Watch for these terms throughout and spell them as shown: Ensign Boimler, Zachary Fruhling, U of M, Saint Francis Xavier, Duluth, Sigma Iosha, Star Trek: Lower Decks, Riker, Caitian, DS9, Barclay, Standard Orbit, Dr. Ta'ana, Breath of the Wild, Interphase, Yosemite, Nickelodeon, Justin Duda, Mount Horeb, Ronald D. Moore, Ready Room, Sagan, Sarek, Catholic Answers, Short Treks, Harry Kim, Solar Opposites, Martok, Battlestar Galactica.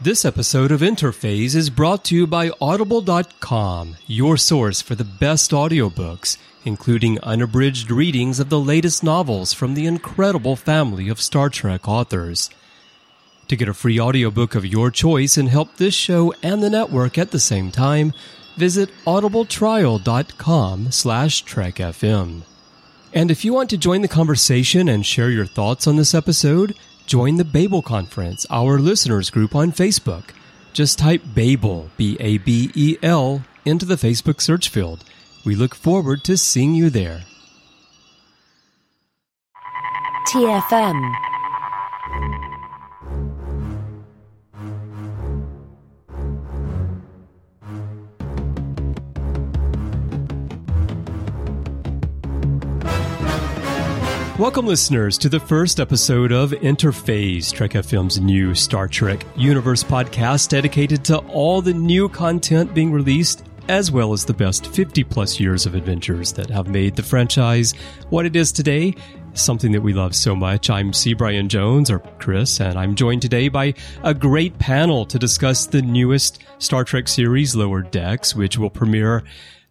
This episode of Interphase is brought to you by Audible.com, your source for the best audiobooks, including unabridged readings of the latest novels from the incredible family of Star Trek authors. To get a free audiobook of your choice and help this show and the network at the same time, visit audibletrial.com/Trek.fm. And if you want to join the conversation and share your thoughts on this episode, join the Babel Conference, our listeners group on Facebook. Just type Babel, B-A-B-E-L, into the Facebook search field. We look forward to seeing you there. TFM. Welcome, listeners, to the first episode of Interphase, Trek.fm's new Star Trek Universe podcast dedicated to all the new content being released, as well as the best 50-plus years of adventures that have made the franchise what it is today, something that we love so much. I'm C. Brian Jones, or Chris, and I'm joined today by a great panel to discuss the newest Star Trek series, Lower Decks, which will premiere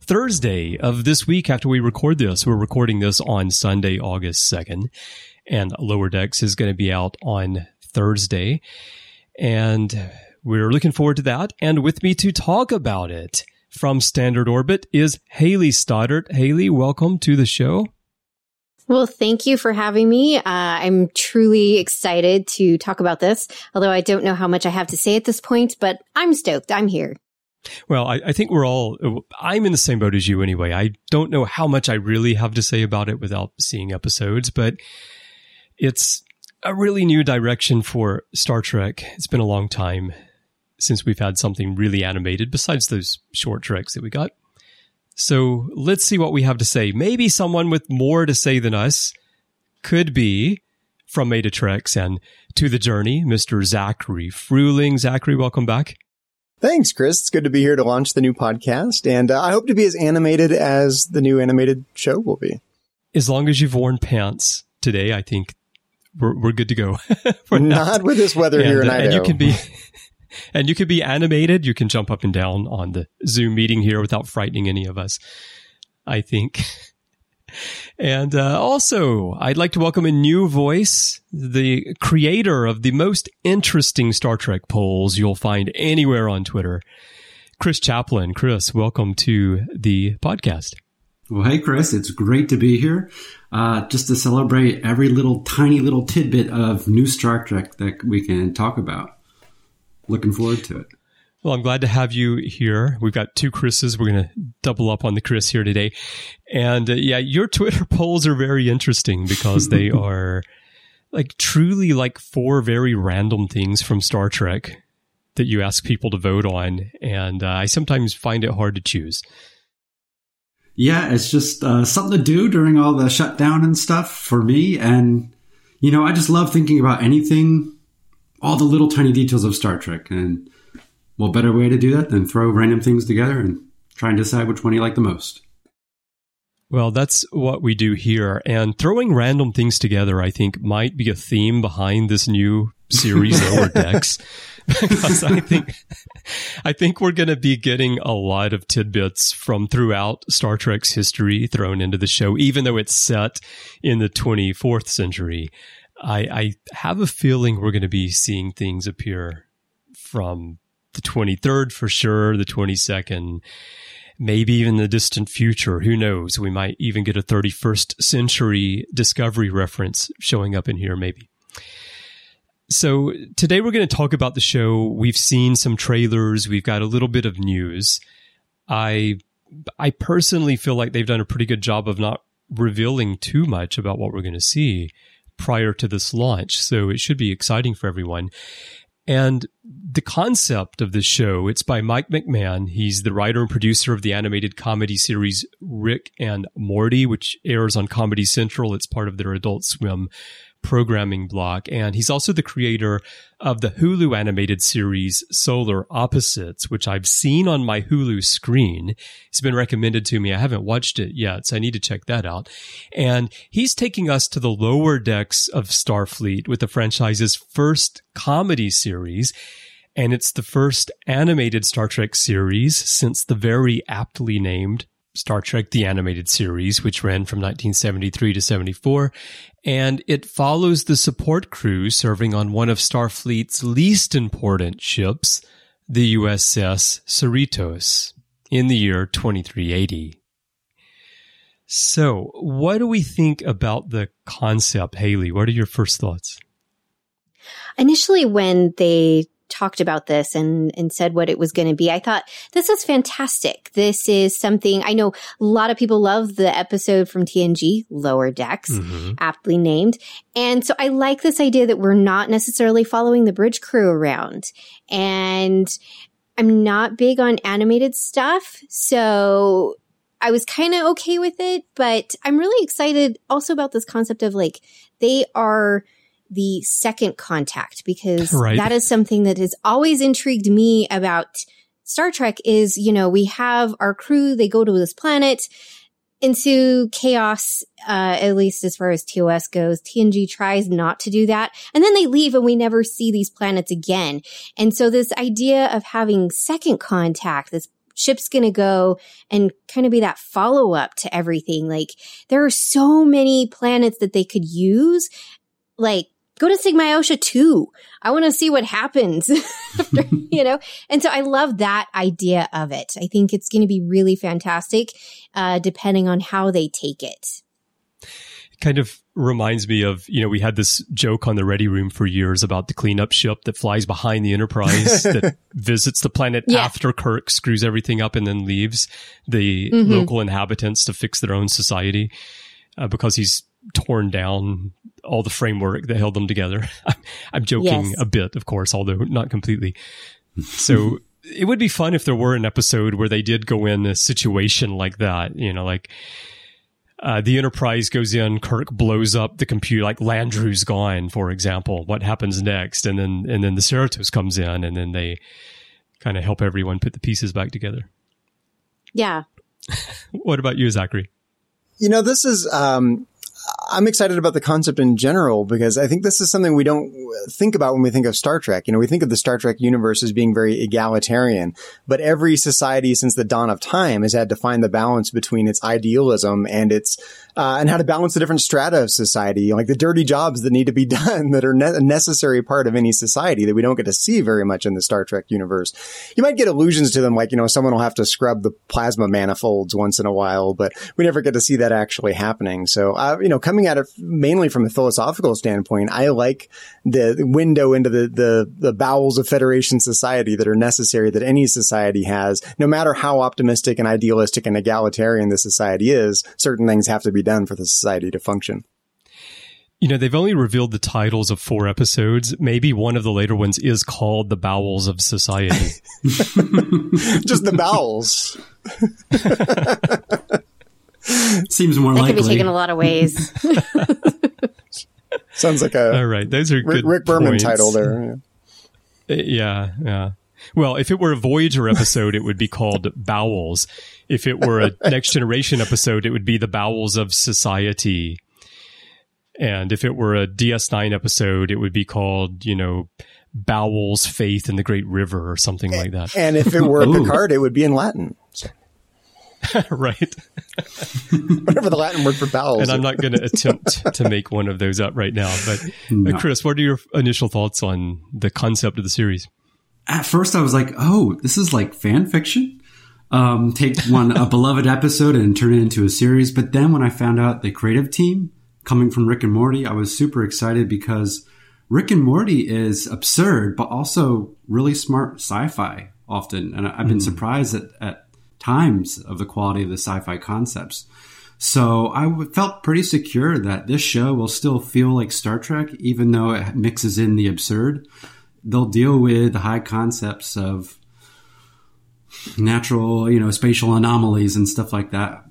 Thursday of this week after we record this. We're recording this on Sunday, August 2nd, and Lower Decks is going to be out on Thursday, and we're looking forward to that. And with me to talk about it from Standard Orbit is Haley Stoddart. Haley, welcome to the show. Well, thank you for having me. I'm truly excited to talk about this, although I don't know how much I have to say at this point, but I'm stoked. I'm here. Well, I think I'm in the same boat as you anyway. I don't know how much I really have to say about it without seeing episodes, but it's a really new direction for Star Trek. It's been a long time since we've had something really animated besides those short treks that we got. So let's see what we have to say. Maybe someone with more to say than us could be from Meta Treks and To the Journey, Mr. Zachary Fruhling. Zachary, welcome back. Thanks, Chris. It's good to be here to launch the new podcast, and I hope to be as animated as the new animated show will be. As long as you've worn pants today, I think we're good to go. Not with this weather here in Idaho. And you can be animated. You can jump up and down on the Zoom meeting here without frightening any of us, I think. And also, I'd like to welcome a new voice, the creator of the most interesting Star Trek polls you'll find anywhere on Twitter, Chris Chaplin. Chris, welcome to the podcast. Well, hey, Chris. It's great to be here just to celebrate every little tiny little tidbit of new Star Trek that we can talk about. Looking forward to it. Well, I'm glad to have you here. We've got two Chris's. We're going to double up on the Chris here today. And your Twitter polls are very interesting because they are truly four very random things from Star Trek that you ask people to vote on. And I sometimes find it hard to choose. Yeah, it's just something to do during all the shutdown and stuff for me. And, I just love thinking about anything, all the little tiny details of Star Trek. And well, better way to do that than throw random things together and try and decide which one you like the most. Well, that's what we do here. And throwing random things together, I think, might be a theme behind this new series, Lower Decks, because I think we're going to be getting a lot of tidbits from throughout Star Trek's history thrown into the show, even though it's set in the 24th century. I have a feeling we're going to be seeing things appear from the 23rd for sure, the 22nd, maybe even the distant future. Who knows? We might even get a 31st century Discovery reference showing up in here, maybe. So today we're going to talk about the show. We've seen some trailers. We've got a little bit of news. I personally feel like they've done a pretty good job of not revealing too much about what we're going to see prior to this launch. So it should be exciting for everyone. And the concept of this show, it's by Mike McMahan. He's the writer and producer of the animated comedy series Rick and Morty, which airs on Comedy Central. It's part of their Adult Swim programming block. And he's also the creator of the Hulu animated series Solar Opposites, which I've seen on my Hulu screen. It's been recommended to me. I haven't watched it yet, so I need to check that out. And he's taking us to the lower decks of Starfleet with the franchise's first comedy series. and it's the first animated Star Trek series since the very aptly named Star Trek: The Animated Series, which ran from 1973 to 74, and it follows the support crew serving on one of Starfleet's least important ships, the USS Cerritos, in the year 2380. So, what do we think about the concept, Haley? What are your first thoughts? Initially, when they talked about this and said what it was going to be, I thought, this is fantastic. This is something, I know a lot of people love the episode from TNG, Lower Decks, aptly named. And so I like this idea that we're not necessarily following the bridge crew around. And I'm not big on animated stuff, so I was kind of okay with it, but I'm really excited also about this concept of like, they are the second contact, because that is something that has always intrigued me about Star Trek is, you know, we have our crew, they go to this planet into chaos, at least as far as TOS goes. TNG tries not to do that. And then they leave and we never see these planets again. And so this idea of having second contact, this ship's going to go and kind of be that follow-up to everything. Like, there are so many planets that they could use. Like, go to Sigma Iosha 2. I want to see what happens, you know? And so I love that idea of it. I think it's going to be really fantastic, depending on how they take it. It kind of reminds me of, you know, we had this joke on the Ready Room for years about the cleanup ship that flies behind the Enterprise that visits the planet after Kirk screws everything up and then leaves the local inhabitants to fix their own society, because he's torn down all the framework that held them together. I'm joking a bit, of course, although not completely. So it would be fun if there were an episode where they did go in a situation like that, you know, like the Enterprise goes in, Kirk blows up the computer, like Landru's gone, for example. What happens next? And then the Cerritos comes in, and then they kind of help everyone put the pieces back together. Yeah. What about you, Zachary? You know, this is I'm excited about the concept in general, because I think this is something we don't think about when we think of Star Trek. You know, we think of the Star Trek universe as being very egalitarian, but every society since the dawn of time has had to find the balance between its idealism and its and how to balance the different strata of society, like the dirty jobs that need to be done that are a necessary part of any society that we don't get to see very much in the Star Trek universe. You might get allusions to them, like, you know, someone will have to scrub the plasma manifolds once in a while, but we never get to see that actually happening. So, you know, coming at it mainly from a philosophical standpoint, I like the window into the bowels of Federation society that are necessary, that any society has. No matter how optimistic and idealistic and egalitarian the society is, certain things have to be done for the society to function. You know, they've only revealed the titles of 4 episodes. Maybe one of the later ones is called The Bowels of Society. Just the bowels. Seems more that likely. That could be taken a lot of ways. Sounds like a all right. Those are good Rick Berman points. Title there. Yeah. Well, if it were a Voyager episode, it would be called Bowels. If it were a Next Generation episode, it would be The Bowels of Society. And if it were a DS9 episode, it would be called, you know, Bowels, Faith in the Great River or something like that. And if it were Picard, it would be in Latin. So. Right. Whatever the Latin word for bowels. And I'm not going to attempt to make one of those up right now. But Chris, what are your initial thoughts on the concept of the series? At first I was like, oh, this is like fan fiction. Take a beloved episode and turn it into a series. But then when I found out the creative team coming from Rick and Morty, I was super excited, because Rick and Morty is absurd, but also really smart sci-fi often. And I've been surprised at times of the quality of the sci-fi concepts. So I felt pretty secure that this show will still feel like Star Trek, even though it mixes in the absurd. They'll deal with the high concepts of natural, you know, spatial anomalies and stuff like that,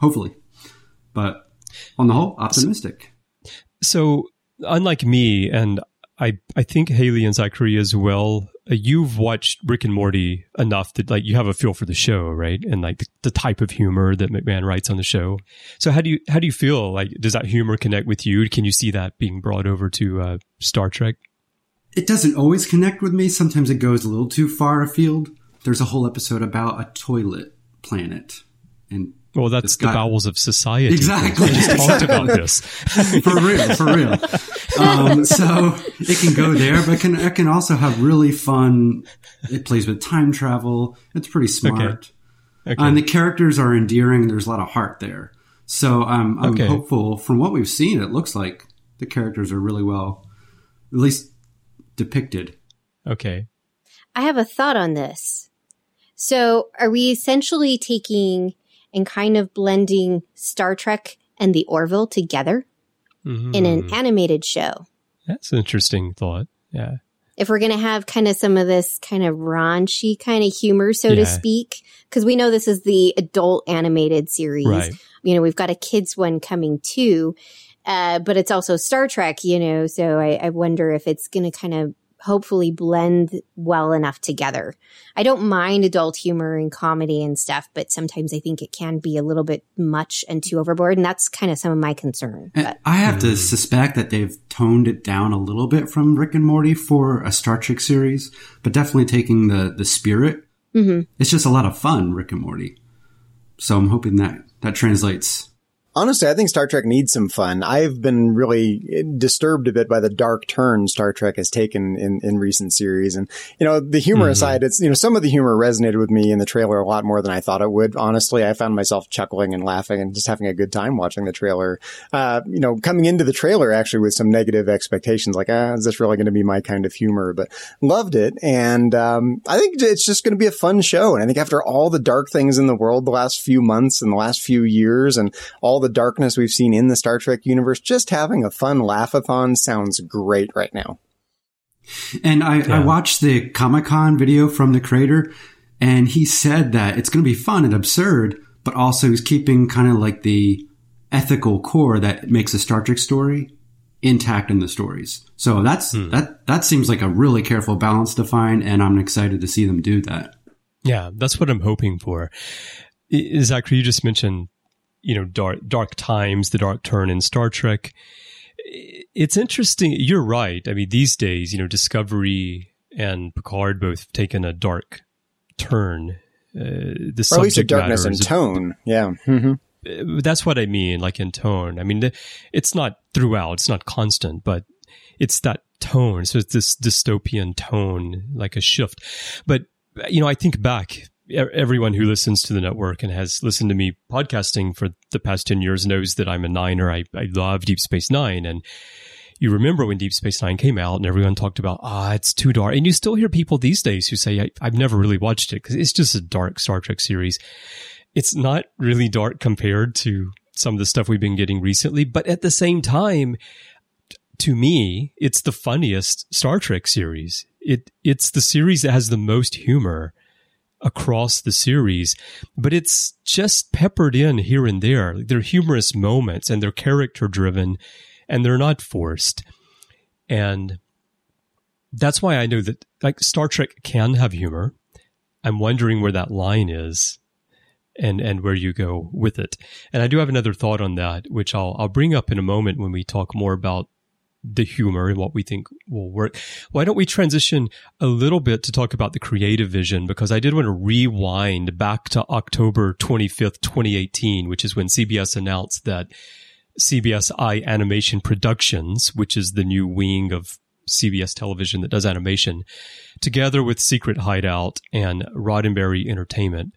hopefully. But on the whole, optimistic. So unlike me, and I think Haley and Zachary as well, you've watched Rick and Morty enough that, like, you have a feel for the show, right? And like the type of humor that McMahan writes on the show. So how do you feel? Like, does that humor connect with you? Can you see that being brought over to Star Trek? It doesn't always connect with me. Sometimes it goes a little too far afield. There's a whole episode about a toilet planet. And well, that's the bowels of society. Exactly. We just talked about this. For real. So it can go there, but it can also have really fun. It plays with time travel. It's pretty smart. Okay. And the characters are endearing. There's a lot of heart there. So I'm hopeful. From what we've seen, it looks like the characters are really well, at least depicted. Okay. I have a thought on this. So are we essentially taking and kind of blending Star Trek and the Orville together in an animated show? That's an interesting thought. Yeah. If we're going to have kind of some of this kind of raunchy kind of humor, so to speak, because we know this is the adult animated series. Right. You know, we've got a kids one coming too, but it's also Star Trek, you know, so I wonder if it's going to kind of hopefully blend well enough together. I don't mind adult humor and comedy and stuff, but sometimes I think it can be a little bit much and too overboard, and that's kind of some of my concern. I have to suspect that they've toned it down a little bit from Rick and Morty for a Star Trek series, but definitely taking the spirit. Mm-hmm. It's just a lot of fun, Rick and Morty. So I'm hoping that translates. Honestly, I think Star Trek needs some fun. I've been really disturbed a bit by the dark turn Star Trek has taken in recent series. And, you know, the humor aside, it's, you know, some of the humor resonated with me in the trailer a lot more than I thought it would. Honestly, I found myself chuckling and laughing and just having a good time watching the trailer. You know, coming into the trailer actually with some negative expectations, like, is this really going to be my kind of humor? But loved it. And I think it's just going to be a fun show. And I think after all the dark things in the world the last few months and the last few years and all the darkness we've seen in the Star Trek universe, just having a fun laugh-a-thon sounds great right now. And I watched the Comic-Con video from the creator, and he said that it's going to be fun and absurd, but also he's keeping kind of like the ethical core that makes a Star Trek story intact in the stories. So that's that seems like a really careful balance to find, and I'm excited to see them do that. Yeah, that's what I'm hoping for. Zachary, you just mentioned, you know, dark times, the dark turn in Star Trek. It's interesting. You're right. I mean, these days, you know, Discovery and Picard both have taken a dark turn. The or at least a darkness in tone. Yeah. Mm-hmm. That's what I mean, like in tone. I mean, it's not throughout. It's not constant, but it's that tone. So it's this dystopian tone, like a shift. But, you know, I think back. Everyone who listens to the network and has listened to me podcasting for the past 10 years knows that I'm a niner. I love Deep Space Nine. And you remember when Deep Space Nine came out and everyone talked about, it's too dark. And you still hear people these days who say, I've never really watched it because it's just a dark Star Trek series. It's not really dark compared to some of the stuff we've been getting recently. But at the same time, to me, it's the funniest Star Trek series. It's the series that has the most humor across the series, but it's just peppered in here and there. They're humorous moments and they're character driven and they're not forced. And that's why I know that, like, Star Trek can have humor. I'm wondering where that line is and where you go with it. And I do have another thought on that, which I'll bring up in a moment when we talk more about the humor and what we think will work. Why don't we transition a little bit to talk about the creative vision? Because I did want to rewind back to October 25th, 2018, which is when CBS announced that CBSi Animation Productions, which is the new wing of CBS Television that does animation, together with Secret Hideout and Roddenberry Entertainment,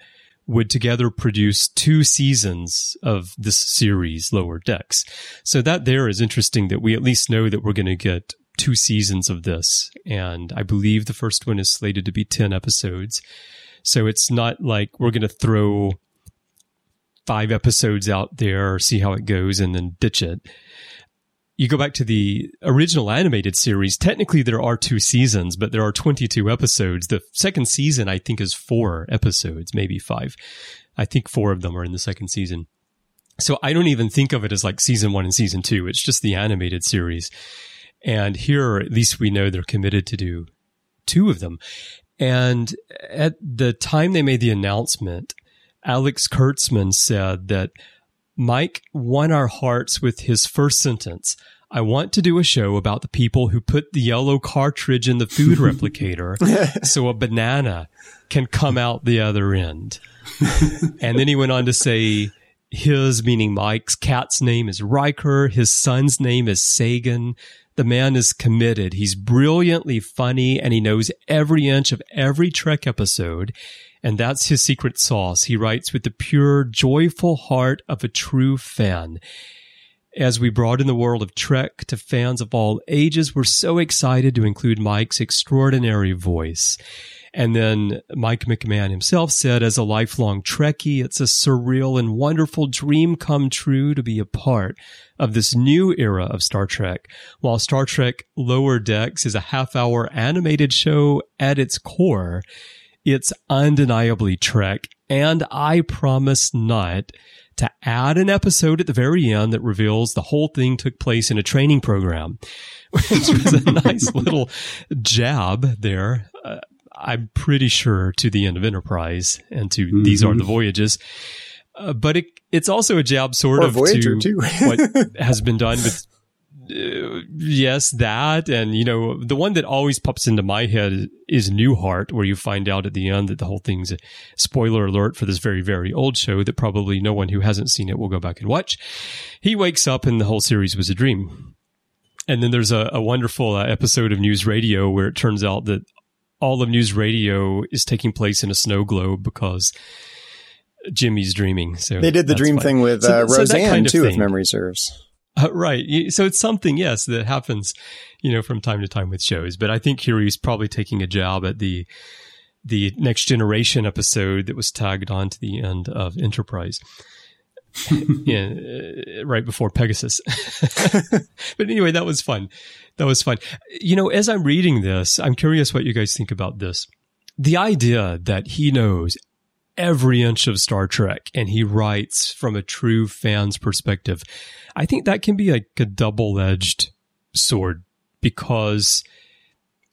would together produce 2 seasons of this series, Lower Decks. So that there is interesting that we at least know that we're going to get 2 seasons of this. And I believe the first one is slated to be 10 episodes. So it's not like we're going to throw 5 episodes out there, see how it goes, and then ditch it. You go back to the original animated series. Technically, there are 2 seasons, but there are 22 episodes. The second season, I think, is 4 episodes, maybe 5. I think 4 of them are in the second season. So I don't even think of it as like season 1 and season 2. It's just the animated series. And here, at least we know they're committed to do 2 of them. And at the time they made the announcement, Alex Kurtzman said that Mike won our hearts with his first sentence. I want to do a show about the people who put the yellow cartridge in the food replicator so a banana can come out the other end. And then he went on to say his, meaning Mike's, cat's name is Riker. His son's name is Sagan. The man is committed. He's brilliantly funny, and he knows every inch of every Trek episode. And that's his secret sauce. He writes with the pure, joyful heart of a true fan. As we broaden the world of Trek to fans of all ages, we're so excited to include Mike's extraordinary voice. And then Mike McMahan himself said, as a lifelong Trekkie, it's a surreal and wonderful dream come true to be a part of this new era of Star Trek. While Star Trek Lower Decks is a half-hour animated show at its core, it's undeniably Trek, and I promise not to add an episode at the very end that reveals the whole thing took place in a training program, which was a nice little jab there, I'm pretty sure, to the end of Enterprise and to These Are the Voyages. But it's also a jab sort of Voyager to what has been done with... yes, that. And, you know, the one that always pops into my head is Newhart, where you find out at the end that the whole thing's a spoiler alert for this very, very old show that probably no one who hasn't seen it will go back and watch. He wakes up and the whole series was a dream. And then there's a wonderful episode of News Radio where it turns out that all of News Radio is taking place in a snow globe because Jimmy's dreaming. So they did the dream thing with Roseanne, too, if memory serves. Right. So it's something, yes, that happens, you know, from time to time with shows. But I think here he's probably taking a jab at the Next Generation episode that was tagged on to the end of Enterprise. Right before Pegasus. But anyway, that was fun. You know, as I'm reading this, I'm curious what you guys think about this. The idea that he knows every inch of Star Trek, and he writes from a true fan's perspective. I think that can be like a double-edged sword, because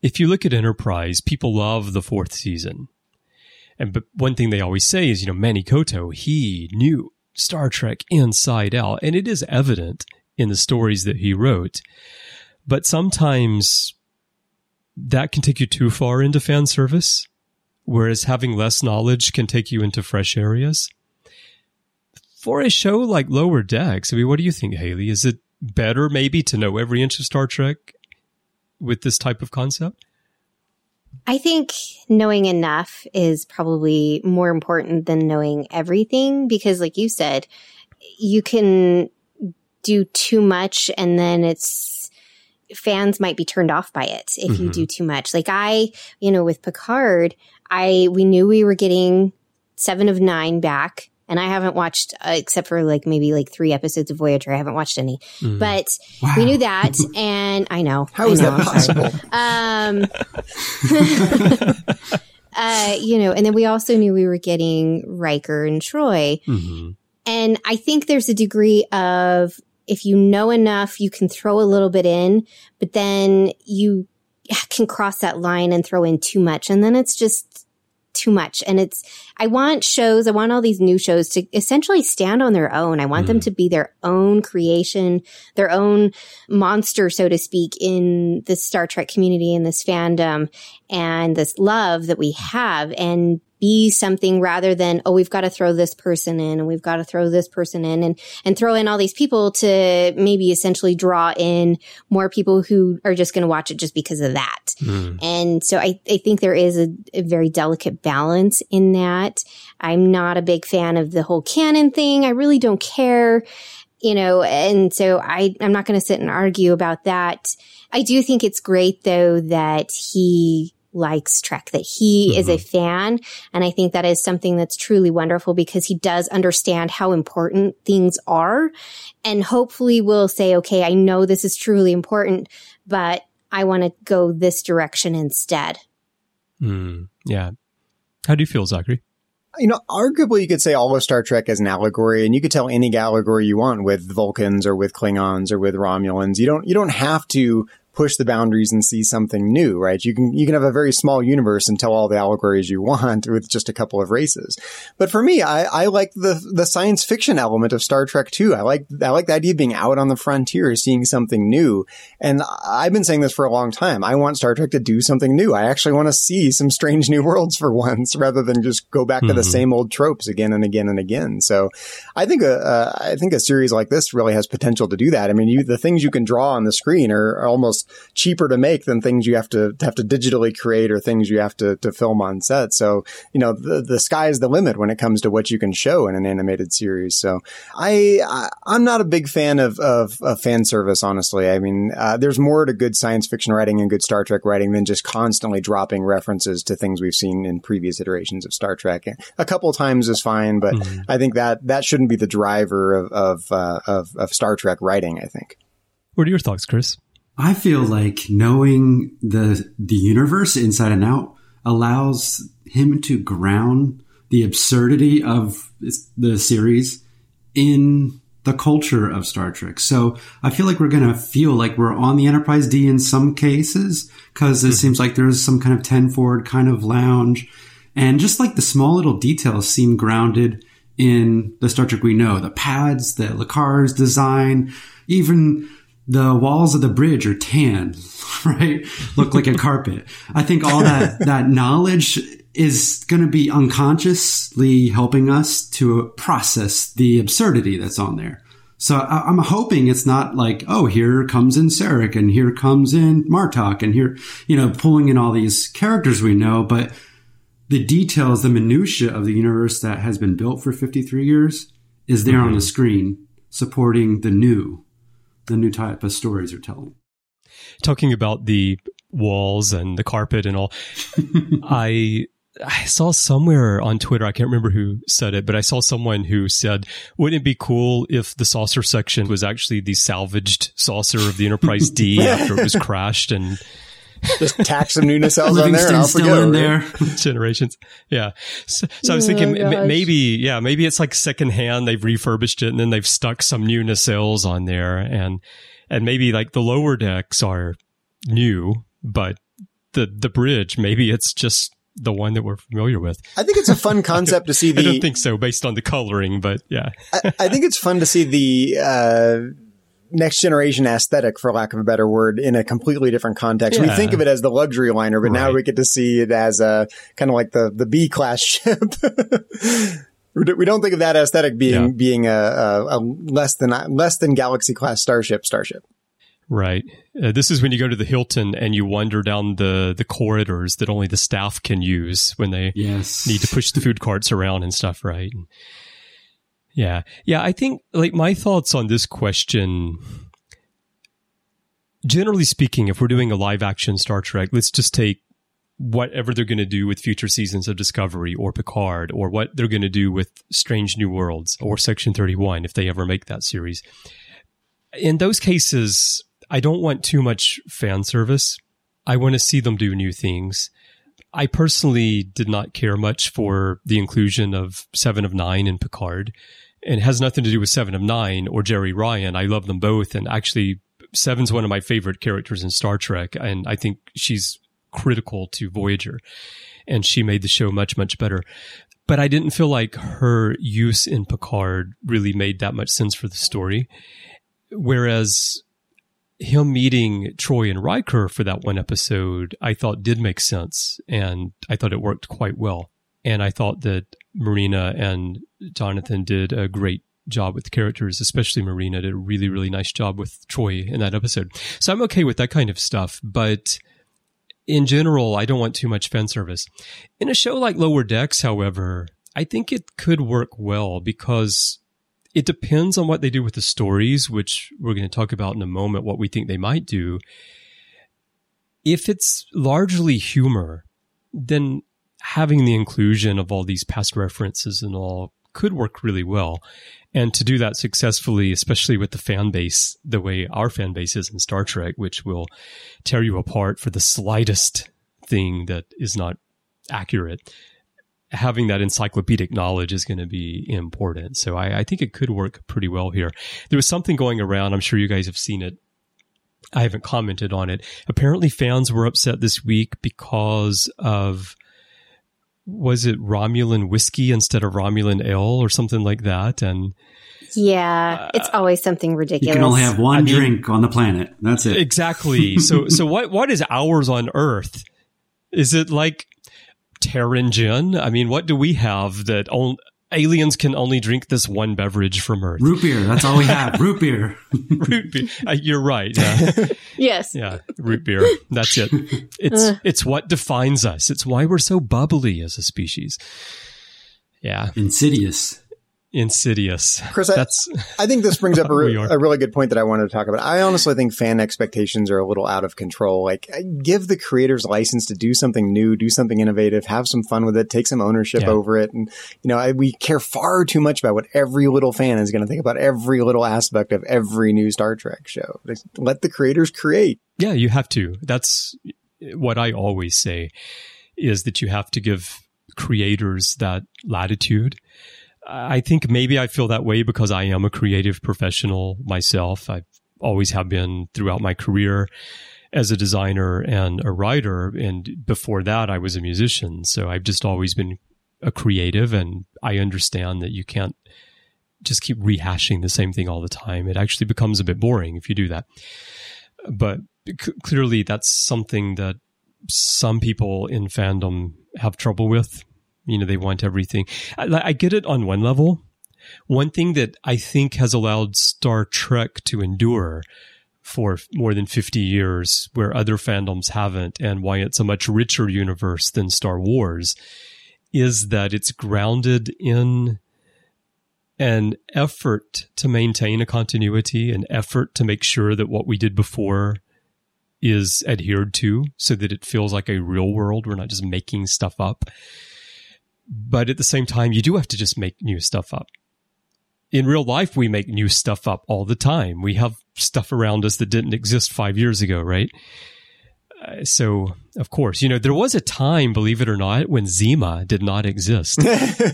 if you look at Enterprise, people love the fourth season. But one thing they always say is, you know, Manny Koto, he knew Star Trek inside out, and it is evident in the stories that he wrote. But sometimes that can take you too far into fan service. Whereas having less knowledge can take you into fresh areas. For a show like Lower Decks, I mean, what do you think, Haley? Is it better maybe to know every inch of Star Trek with this type of concept? I think knowing enough is probably more important than knowing everything, because like you said, you can do too much and then fans might be turned off by it if you do too much. Like with Picard, we knew we were getting 7 of 9 back, and I haven't watched, except for like maybe like 3 episodes of Voyager, I haven't watched any. But we knew that, and I know. How is that possible? And then we also knew we were getting Riker and Troy. And I think there's a degree of, if you know enough, you can throw a little bit in, but then you can cross that line and throw in too much. And then it's just too much. And I want all these new shows to essentially stand on their own. I want them to be their own creation, their own monster, so to speak, in this Star Trek community and this fandom and this love that we have, and be something rather than, oh, we've got to throw this person in and we've got to throw this person in and throw in all these people to maybe essentially draw in more people who are just going to watch it just because of that. And so I think there is a very delicate balance in that. I'm not a big fan of the whole canon thing. I really don't care, you know, and so I'm not going to sit and argue about that. I do think it's great, though, that he likes Trek, that he is a fan. And I think that is something that's truly wonderful, because he does understand how important things are, and hopefully will say, okay, I know this is truly important, but I want to go this direction instead. Yeah. How do you feel, Zachary? You know, arguably you could say all of Star Trek is an allegory, and you could tell any allegory you want with Vulcans or with Klingons or with Romulans. You don't have to push the boundaries and see something new, right? You can have a very small universe and tell all the allegories you want with just a couple of races. But for me, I like the science fiction element of Star Trek too. I like the idea of being out on the frontier, seeing something new. And I've been saying this for a long time. I want Star Trek to do something new. I actually want to see some strange new worlds for once, rather than just go back to the same old tropes again and again and again. So I think a series like this really has potential to do that. I mean, the things you can draw on the screen are almost cheaper to make than things you have to digitally create or things you have to film on set. So, you know, the sky's the limit when it comes to what you can show in an animated series. So I'm not a big fan of fan service, honestly. I mean, there's more to good science fiction writing and good Star Trek writing than just constantly dropping references to things we've seen in previous iterations of Star Trek. A couple times is fine, but I think that shouldn't be the driver of Star Trek writing, I think. What are your thoughts, Chris? I feel like knowing the universe inside and out allows him to ground the absurdity of the series in the culture of Star Trek. So I feel like we're going to feel like we're on the Enterprise-D in some cases, because it seems like there's some kind of 10-forward kind of lounge. And just like the small little details seem grounded in the Star Trek we know. The pads, the Lacar's design, even the walls of the bridge are tan, right? Look like a carpet. I think all that knowledge is going to be unconsciously helping us to process the absurdity that's on there. So I'm hoping it's not like, oh, here comes in Sarek and here comes in Martok and here, you know, pulling in all these characters we know, but the details, the minutia of the universe that has been built for 53 years is there on the screen, supporting the new type of stories are telling. Talking about the walls and the carpet and all, I saw somewhere on Twitter, I can't remember who said it, but I saw someone who said, wouldn't it be cool if the saucer section was actually the salvaged saucer of the Enterprise D after it was crashed, and just tack some new nacelles on there and off we go. In there. Generations. Yeah. So I was thinking maybe it's like secondhand. They've refurbished it and then they've stuck some new nacelles on there. And maybe like the lower decks are new, but the bridge, maybe it's just the one that we're familiar with. I think it's a fun concept to see. I don't think so based on the coloring, but yeah. I think it's fun to see the Next Generation aesthetic, for lack of a better word, in a completely different context. Yeah. We think of it as the luxury liner, but now we get to see it as a kind of like the B-class ship. We don't think of that aesthetic being a less than galaxy-class starship. Right. This is when you go to the Hilton and you wander down the corridors that only the staff can use when they need to push the food carts around and stuff, right? Yeah. I think like my thoughts on this question, generally speaking, if we're doing a live action Star Trek, let's just take whatever they're going to do with future seasons of Discovery or Picard, or what they're going to do with Strange New Worlds or Section 31, if they ever make that series. In those cases, I don't want too much fan service. I want to see them do new things. I personally did not care much for the inclusion of 7 of 9 in Picard, and it has nothing to do with 7 of 9 or Jerry Ryan. I love them both. And actually, Seven's one of my favorite characters in Star Trek. And I think she's critical to Voyager, and she made the show much, much better. But I didn't feel like her use in Picard really made that much sense for the story. Whereas him meeting Troy and Riker for that one episode, I thought did make sense, and I thought it worked quite well. And I thought that Marina and Jonathan did a great job with the characters, especially Marina did a really, really nice job with Troy in that episode. So I'm okay with that kind of stuff, but in general, I don't want too much fan service. In a show like Lower Decks, however, I think it could work well because it depends on what they do with the stories, which we're going to talk about in a moment, what we think they might do. If it's largely humor, then having the inclusion of all these past references and all could work really well. And to do that successfully, especially with the fan base, the way our fan base is in Star Trek, which will tear you apart for the slightest thing that is not accurate, having that encyclopedic knowledge is going to be important. So I think it could work pretty well here. There was something going around, I'm sure you guys have seen it, I haven't commented on it. Apparently fans were upset this week because of, was it Romulan whiskey instead of Romulan ale or something like that? And yeah, it's always something ridiculous. You can only have one drink on the planet. That's it. Exactly. So what is ours on Earth? Is it like Terran gin? I mean, what do we have that aliens can only drink this one beverage from Earth? Root beer. That's all we have. Root beer. Root beer. You're right. Yeah. Yes. Yeah. Root beer. That's it. It's what defines us. It's why we're so bubbly as a species. Yeah. Insidious. Chris, I think this brings up a really good point that I wanted to talk about. I honestly think fan expectations are a little out of control. Like, give the creators license to do something new, do something innovative, have some fun with it, take some ownership over it. And, you know, we care far too much about what every little fan is going to think about every little aspect of every new Star Trek show. Like, let the creators create. Yeah, you have to. That's what I always say, is that you have to give creators that latitude. I think maybe I feel that way because I am a creative professional myself. I always have been throughout my career as a designer and a writer. And before that, I was a musician. So I've just always been a creative. And I understand that you can't just keep rehashing the same thing all the time. It actually becomes a bit boring if you do that. But clearly, that's something that some people in fandom have trouble with. You know, they want everything. I get it on one level. One thing that I think has allowed Star Trek to endure for more than 50 years, where other fandoms haven't, and why it's a much richer universe than Star Wars, is that it's grounded in an effort to maintain a continuity, an effort to make sure that what we did before is adhered to, so that it feels like a real world. We're not just making stuff up. But at the same time, you do have to just make new stuff up. In real life, we make new stuff up all the time. We have stuff around us that didn't exist 5 years ago, right? So, of course, you know, there was a time, believe it or not, when Zima did not exist.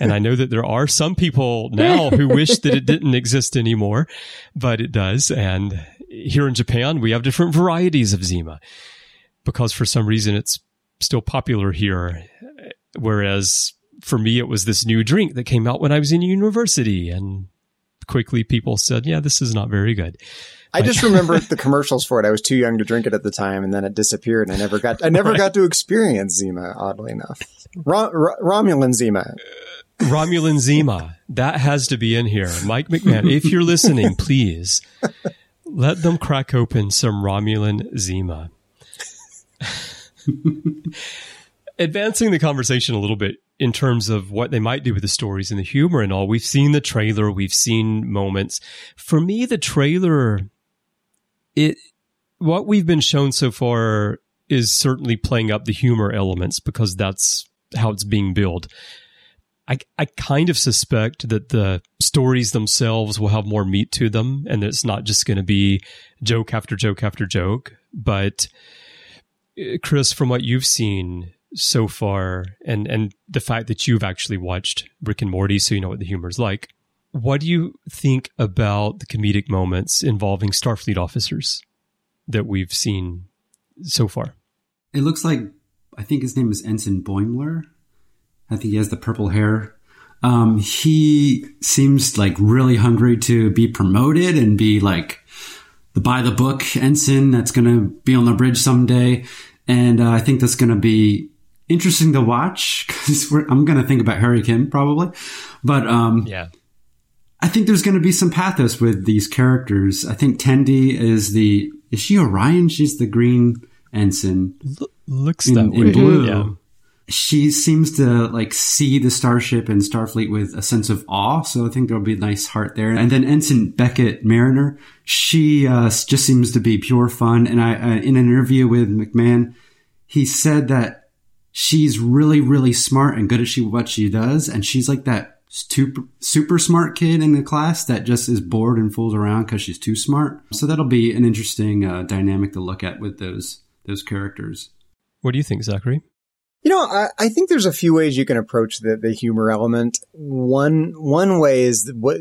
And I know that there are some people now who wish that it didn't exist anymore, but it does. And here in Japan, we have different varieties of Zima because for some reason it's still popular here, whereas for me, it was this new drink that came out when I was in university, and quickly people said, yeah, this is not very good. I just remember the commercials for it. I was too young to drink it at the time, and then it disappeared, and I never got to experience Zima, oddly enough. Romulan Zima. Romulan Zima. That has to be in here. Mike McMahan, if you're listening, please let them crack open some Romulan Zima. Advancing the conversation a little bit in terms of what they might do with the stories and the humor and all, we've seen the trailer, we've seen moments. For me, the trailer, what we've been shown so far is certainly playing up the humor elements because that's how it's being billed. I kind of suspect that the stories themselves will have more meat to them, and that it's not just going to be joke after joke after joke. But Chris, from what you've seen so far, and the fact that you've actually watched Rick and Morty, so you know what the humor's like, what do you think about the comedic moments involving Starfleet officers that we've seen so far? It looks like, I think his name is Ensign Boimler. I think he has the purple hair. He seems like really hungry to be promoted and be like the by-the-book ensign that's going to be on the bridge someday. And I think that's going to be interesting to watch because I'm going to think about Harry Kim probably. But yeah, I think there's going to be some pathos with these characters. I think Tendi is she Orion? She's the green ensign. Looks that way. In blue. Yeah. She seems to like see the starship and Starfleet with a sense of awe. So I think there'll be a nice heart there. And then Ensign Beckett Mariner, she just seems to be pure fun. And I in an interview with McMahan, he said that she's really, really smart and good at what she does. And she's like that super smart kid in the class that just is bored and fools around because she's too smart. So that'll be an interesting dynamic to look at with those characters. What do you think, Zachary? You know, I think there's a few ways you can approach the humor element. One way is what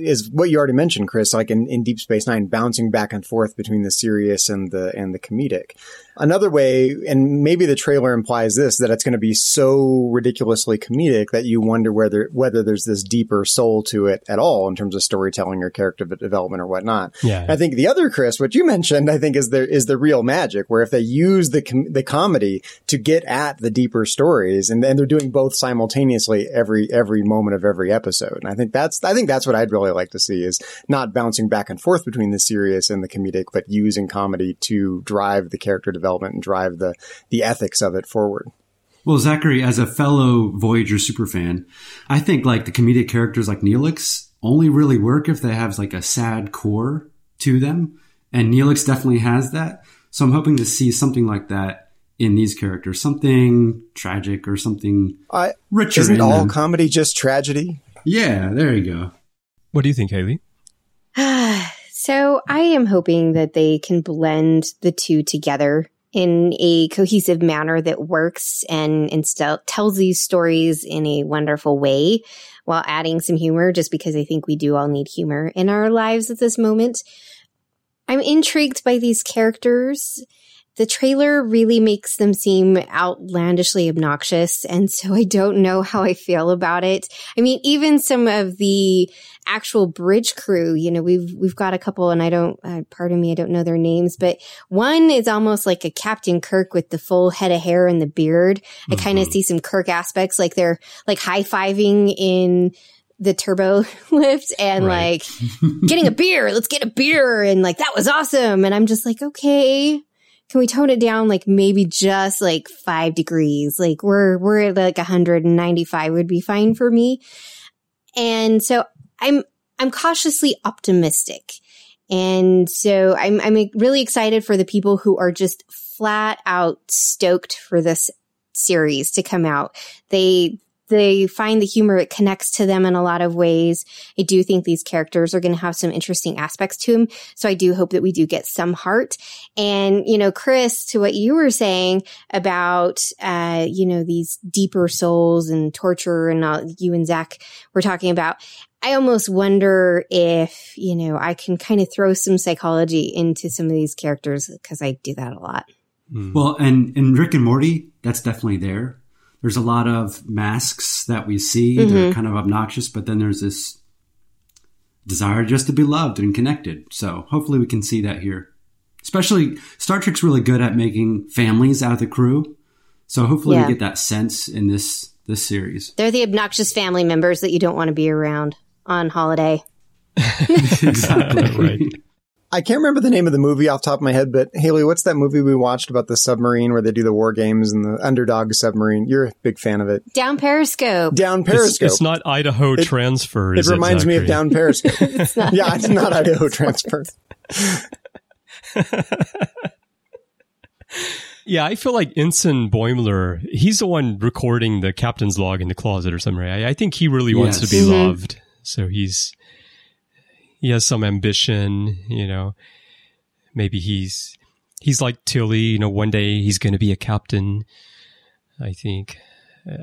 you already mentioned, Chris, like in Deep Space Nine, bouncing back and forth between the serious and the comedic. Another way, and maybe the trailer implies this, that it's going to be so ridiculously comedic that you wonder whether there's this deeper soul to it at all in terms of storytelling or character development or whatnot. Yeah. I think the other, Chris, what you mentioned, I think is the real magic, where if they use the comedy to get at the deeper story. And then they're doing both simultaneously every moment of every episode. And I think that's what I'd really like to see, is not bouncing back and forth between the serious and the comedic, but using comedy to drive the character development and drive the ethics of it forward. Well, Zachary, as a fellow Voyager superfan, I think like the comedic characters like Neelix only really work if they have like a sad core to them. And Neelix definitely has that. So I'm hoping to see something like that in these characters, something tragic or something richer. Isn't all comedy just tragedy? Yeah, there you go. What do you think, Haley? So I am hoping that they can blend the two together in a cohesive manner that works and still tells these stories in a wonderful way while adding some humor, just because I think we do all need humor in our lives at this moment. I'm intrigued by these characters. The trailer really makes them seem outlandishly obnoxious, and so I don't know how I feel about it. I mean, even some of the actual bridge crew, you know, we've got a couple, and I don't know their names, but one is almost like a Captain Kirk with the full head of hair and the beard. Mm-hmm. I kind of see some Kirk aspects, like they're like high-fiving in the turbo lift and right. Like getting a beer. Let's get a beer. And like, that was awesome. And I'm just like, okay. Can we tone it down, like maybe just like 5 degrees? Like we're at like 195 would be fine for me. And so I'm cautiously optimistic. And so I'm really excited for the people who are just flat out stoked for this series to come out. They find the humor, it connects to them in a lot of ways. I do think these characters are going to have some interesting aspects to them. So I do hope that we do get some heart. And, you know, Chris, to what you were saying about, you know, these deeper souls and torture and all, you and Zach were talking about, I almost wonder if, you know, I can kind of throw some psychology into some of these characters, because I do that a lot. Well, and in Rick and Morty, that's definitely there. There's a lot of masks that we see. Mm-hmm. They're kind of obnoxious, but then there's this desire just to be loved and connected. So hopefully we can see that here. Especially Star Trek's really good at making families out of the crew. So hopefully we get that sense in this series. They're the obnoxious family members that you don't want to be around on holiday. Exactly right. I can't remember the name of the movie off the top of my head, but Haley, what's that movie we watched about the submarine where they do the war games and the underdog submarine? You're a big fan of it. Down Periscope. It's not Idaho Transfer. It reminds me of Down Periscope. It's not Idaho Transfer. Yeah, I feel like Ensign Boimler, he's the one recording the captain's log in the closet or something. I think he really wants to be loved. So he has some ambition, you know, maybe he's like Tilly, you know, one day he's going to be a captain. I think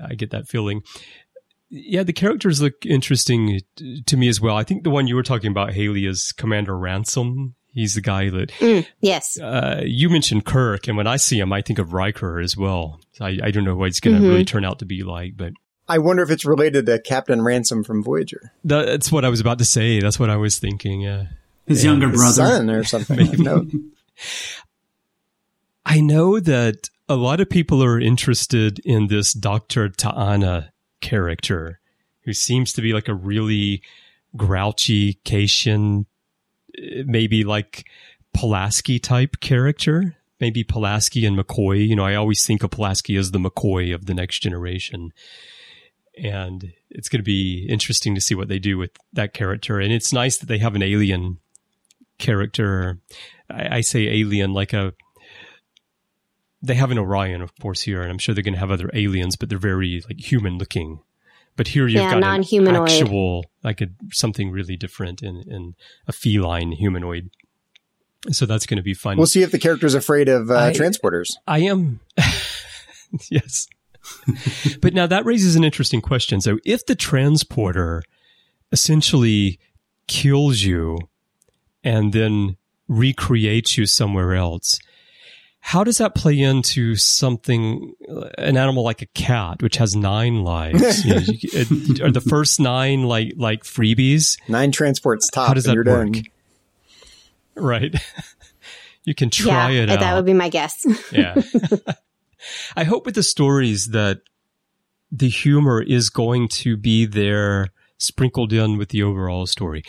I get that feeling. Yeah, the characters look interesting to me as well. I think the one you were talking about, Haley, is Commander Ransom. He's the guy that you mentioned Kirk. And when I see him, I think of Riker as well. So I don't know what he's going to really turn out to be like, but I wonder if it's related to Captain Ransom from Voyager. That's what I was about to say. That's what I was thinking. His younger brother. Son or something. Maybe. I know that a lot of people are interested in this Dr. Ta'ana character, who seems to be like a really grouchy Caitian, maybe like Pulaski type character. Maybe Pulaski and McCoy. You know, I always think of Pulaski as the McCoy of the Next Generation. And it's going to be interesting to see what they do with that character. And it's nice that they have an alien character. I say alien like they have an Orion, of course, here. And I'm sure they're going to have other aliens, but they're very like human looking. But here you've got an actual, like something really different in a feline humanoid. So that's going to be fun. We'll see if the character's afraid of transporters. I am. Yes. But now that raises an interesting question. So if the transporter essentially kills you and then recreates you somewhere else, how does that play into something, an animal like a cat, which has 9 lives? You know, are the first 9 like freebies? 9 transports top. How does that work? Done. Right. You can try it out. That would be my guess. Yeah. I hope with the stories that the humor is going to be there, sprinkled in with the overall story.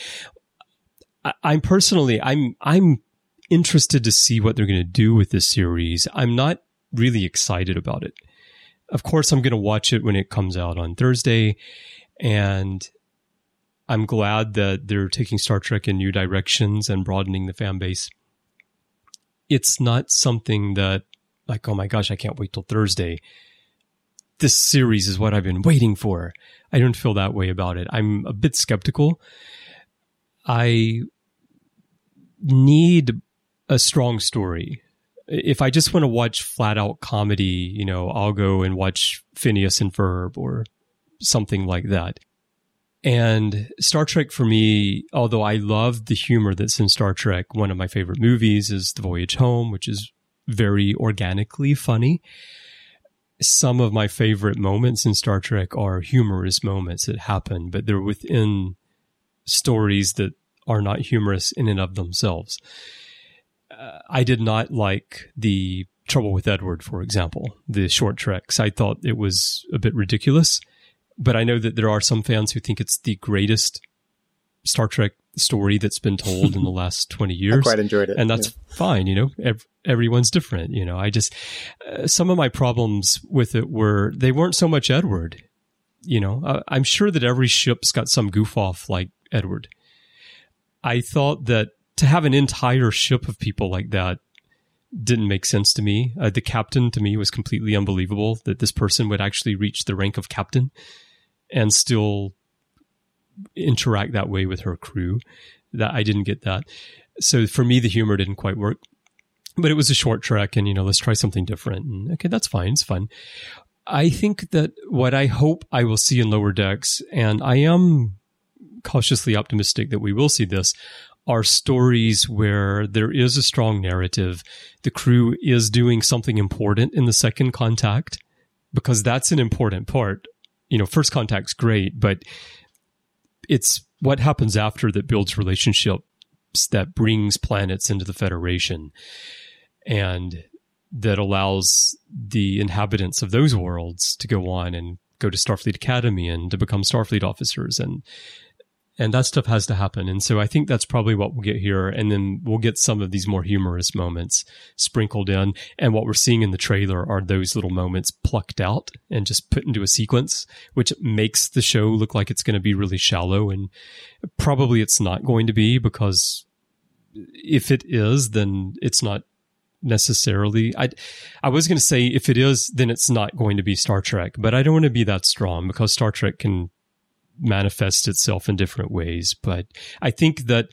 I'm interested to see what they're going to do with this series. I'm not really excited about it. Of course, I'm going to watch it when it comes out on Thursday. And I'm glad that they're taking Star Trek in new directions and broadening the fan base. It's not something that, like, oh my gosh, I can't wait till Thursday. This series is what I've been waiting for. I don't feel that way about it. I'm a bit skeptical. I need a strong story. If I just want to watch flat out comedy, you know, I'll go and watch Phineas and Ferb or something like that. And Star Trek for me, although I love the humor that's in Star Trek, one of my favorite movies is The Voyage Home, which is very organically funny. Some of my favorite moments in Star Trek are humorous moments that happen, but they're within stories that are not humorous in and of themselves. I did not like The Trouble with Edward, for example, the Short Treks. I thought it was a bit ridiculous, but I know that there are some fans who think it's the greatest Star Trek story that's been told in the last 20 years. I quite enjoyed it. And that's fine, you know, everyone's different. You know, I just, some of my problems with it were, they weren't so much Edward, you know. I'm sure that every ship's got some goof off like Edward. I thought that to have an entire ship of people like that didn't make sense to me. The captain to me was completely unbelievable that this person would actually reach the rank of captain and still interact that way with her crew. That I didn't get that. So for me, the humor didn't quite work, but it was a short trek and, you know, let's try something different. And okay, that's fine. It's fun. I think that what I hope I will see in Lower Decks, and I am cautiously optimistic that we will see this, are stories where there is a strong narrative. The crew is doing something important in the second contact, because that's an important part. You know, first contact's great, but it's what happens after that builds relationships, that brings planets into the Federation, and that allows the inhabitants of those worlds to go on and go to Starfleet Academy and to become Starfleet officers, and that stuff has to happen. And so I think that's probably what we'll get here. And then we'll get some of these more humorous moments sprinkled in. And what we're seeing in the trailer are those little moments plucked out and just put into a sequence, which makes the show look like it's going to be really shallow. And probably it's not going to be, because if it is, then it's not necessarily. I was going to say, if it is, then it's not going to be Star Trek. But I don't want to be that strong, because Star Trek can manifest itself in different ways. But I think that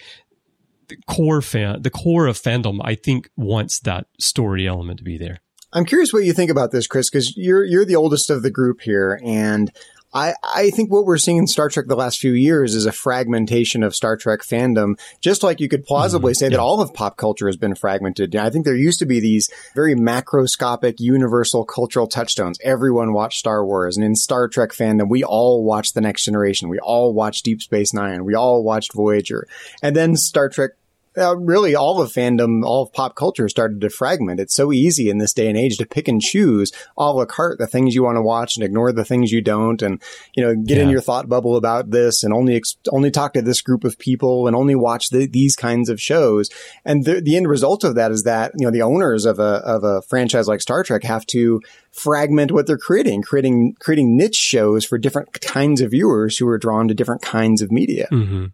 the core of fandom, I think, wants that story element to be there. I'm curious what you think about this, Chris, because you're the oldest of the group here. And I think what we're seeing in Star Trek the last few years is a fragmentation of Star Trek fandom, just like you could plausibly say that all of pop culture has been fragmented. I think there used to be these very macroscopic, universal cultural touchstones. Everyone watched Star Wars, and in Star Trek fandom, we all watched The Next Generation. We all watched Deep Space Nine. We all watched Voyager. And then Star Trek, really all of fandom, all of pop culture started to fragment. It's so easy in this day and age to pick and choose a la carte the things you want to watch and ignore the things you don't, and, you know, get in your thought bubble about this and only talk to this group of people and only watch these kinds of shows. And the end result of that is that, you know, the owners of a franchise like Star Trek have to fragment what they're creating niche shows for different kinds of viewers who are drawn to different kinds of media. Mm-hmm.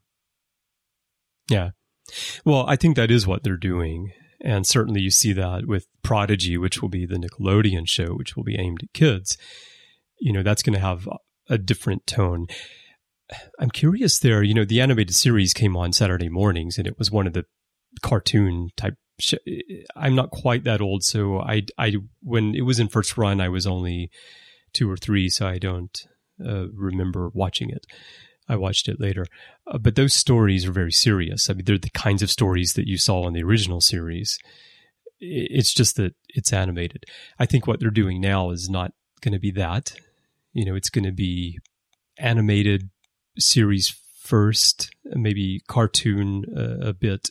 Yeah. Well, I think that is what they're doing. And certainly you see that with Prodigy, which will be the Nickelodeon show, which will be aimed at kids. You know, that's going to have a different tone. I'm curious there, you know, the animated series came on Saturday mornings, and it was one of the cartoon type shows. I'm not quite that old, so I when it was in first run, I was only two or three, so I don't remember watching it. I watched it later. But those stories are very serious. I mean, they're the kinds of stories that you saw in the original series. It's just that it's animated. I think what they're doing now is not going to be that. You know, it's going to be animated series first, maybe cartoon a bit.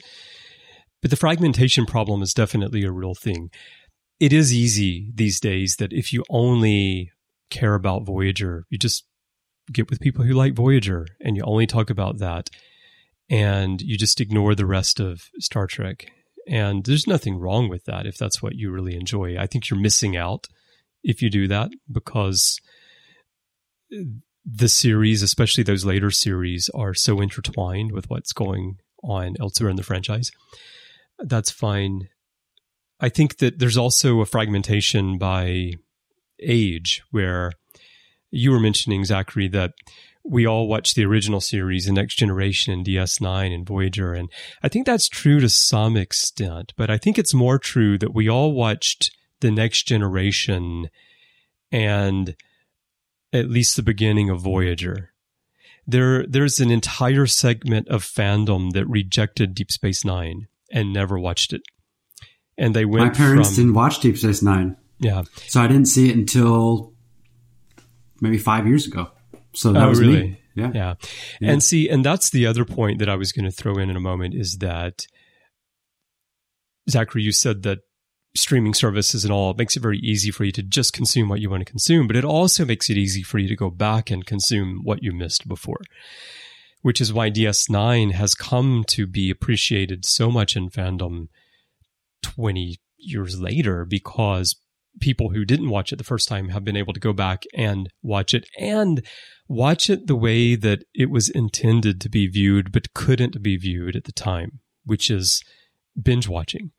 But the fragmentation problem is definitely a real thing. It is easy these days that if you only care about Voyager, you just get with people who like Voyager and you only talk about that and you just ignore the rest of Star Trek. And there's nothing wrong with that if that's what you really enjoy. I think you're missing out if you do that, because the series, especially those later series, are so intertwined with what's going on elsewhere in the franchise. That's fine. I think that there's also a fragmentation by age, where you were mentioning, Zachary, that we all watched the original series, The Next Generation and DS9 and Voyager. And I think that's true to some extent, but I think it's more true that we all watched The Next Generation and at least the beginning of Voyager. There's an entire segment of fandom that rejected Deep Space Nine and never watched it. And they went. My parents didn't watch Deep Space Nine. Yeah. So I didn't see it until maybe 5 years ago. So that was really me. Yeah. And see, and that's the other point that I was going to throw in a moment, is that, Zachary, you said that streaming services and all makes it very easy for you to just consume what you want to consume, but it also makes it easy for you to go back and consume what you missed before, which is why DS9 has come to be appreciated so much in fandom 20 years later, because people who didn't watch it the first time have been able to go back and watch it the way that it was intended to be viewed, but couldn't be viewed at the time, which is binge watching.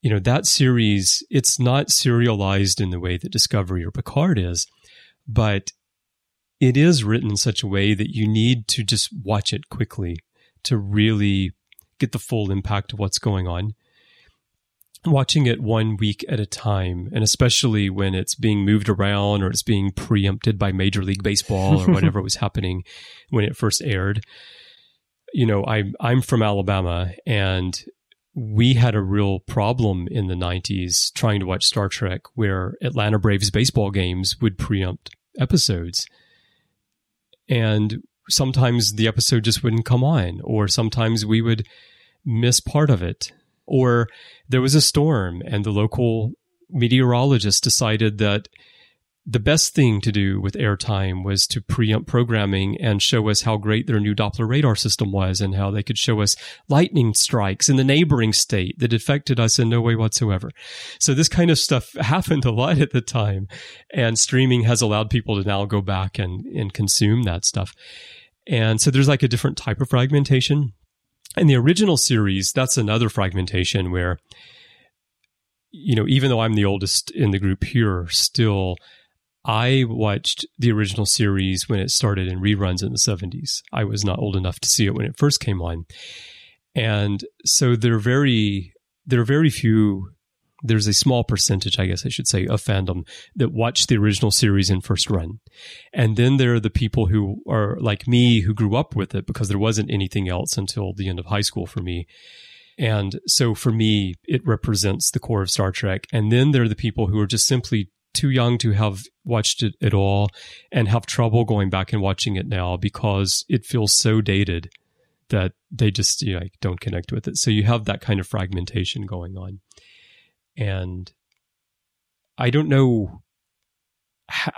You know, that series, it's not serialized in the way that Discovery or Picard is, but it is written in such a way that you need to just watch it quickly to really get the full impact of what's going on. Watching it 1 week at a time, and especially when it's being moved around or it's being preempted by Major League Baseball or whatever was happening when it first aired. You know, I'm from Alabama, and we had a real problem in the 90s trying to watch Star Trek, where Atlanta Braves baseball games would preempt episodes. And sometimes the episode just wouldn't come on, or sometimes we would miss part of it. Or there was a storm and the local meteorologist decided that the best thing to do with airtime was to preempt programming and show us how great their new Doppler radar system was, and how they could show us lightning strikes in the neighboring state that affected us in no way whatsoever. So this kind of stuff happened a lot at the time, and streaming has allowed people to now go back and consume that stuff. And so there's like a different type of fragmentation. In the original series, that's another fragmentation where, you know, even though I'm the oldest in the group here, still, I watched the original series when it started in reruns in the 70s. I was not old enough to see it when it first came on. And so there are very few, there's a small percentage, I guess I should say, of fandom that watched the original series in first run. And then there are the people who are like me, who grew up with it because there wasn't anything else until the end of high school for me. And so for me, it represents the core of Star Trek. And then there are the people who are just simply too young to have watched it at all and have trouble going back and watching it now because it feels so dated that they just, you know, don't connect with it. So you have that kind of fragmentation going on. And I don't know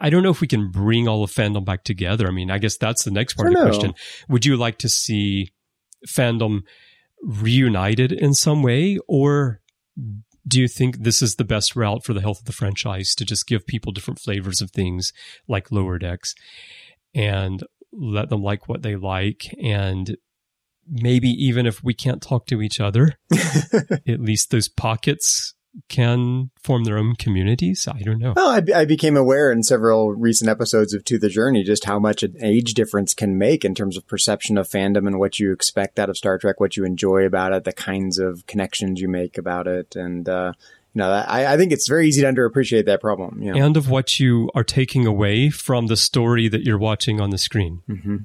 if we can bring all of fandom back together. I mean, I guess that's the next part of the question. Would you like to see fandom reunited in some way? Or do you think this is the best route for the health of the franchise, to just give people different flavors of things like Lower Decks and let them like what they like, and maybe even if we can't talk to each other, at least those pockets can form their own communities? I don't know. Well, I became aware in several recent episodes of To the Journey just how much an age difference can make in terms of perception of fandom and what you expect out of Star Trek, what you enjoy about it, the kinds of connections you make about it. And I think it's very easy to underappreciate that problem. You know? And of what you are taking away from the story that you're watching on the screen. Mm-hmm.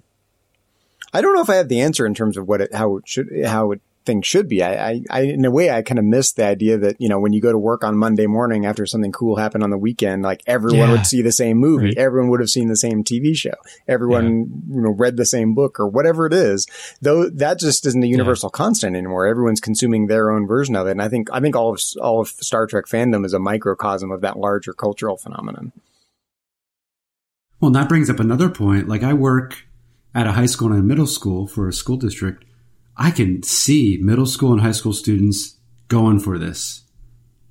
I don't know if I have the answer in terms of how things should be. I in a way, I kind of missed the idea that, you know, when you go to work on Monday morning after something cool happened on the weekend, like everyone would see the same movie. Right. Everyone would have seen the same TV show. Everyone, read the same book or whatever it is, though that just isn't a universal constant anymore. Everyone's consuming their own version of it. And I think all of Star Trek fandom is a microcosm of that larger cultural phenomenon. Well, and that brings up another point. Like I work at a high school and a middle school for a school district. I can see middle school and high school students going for this,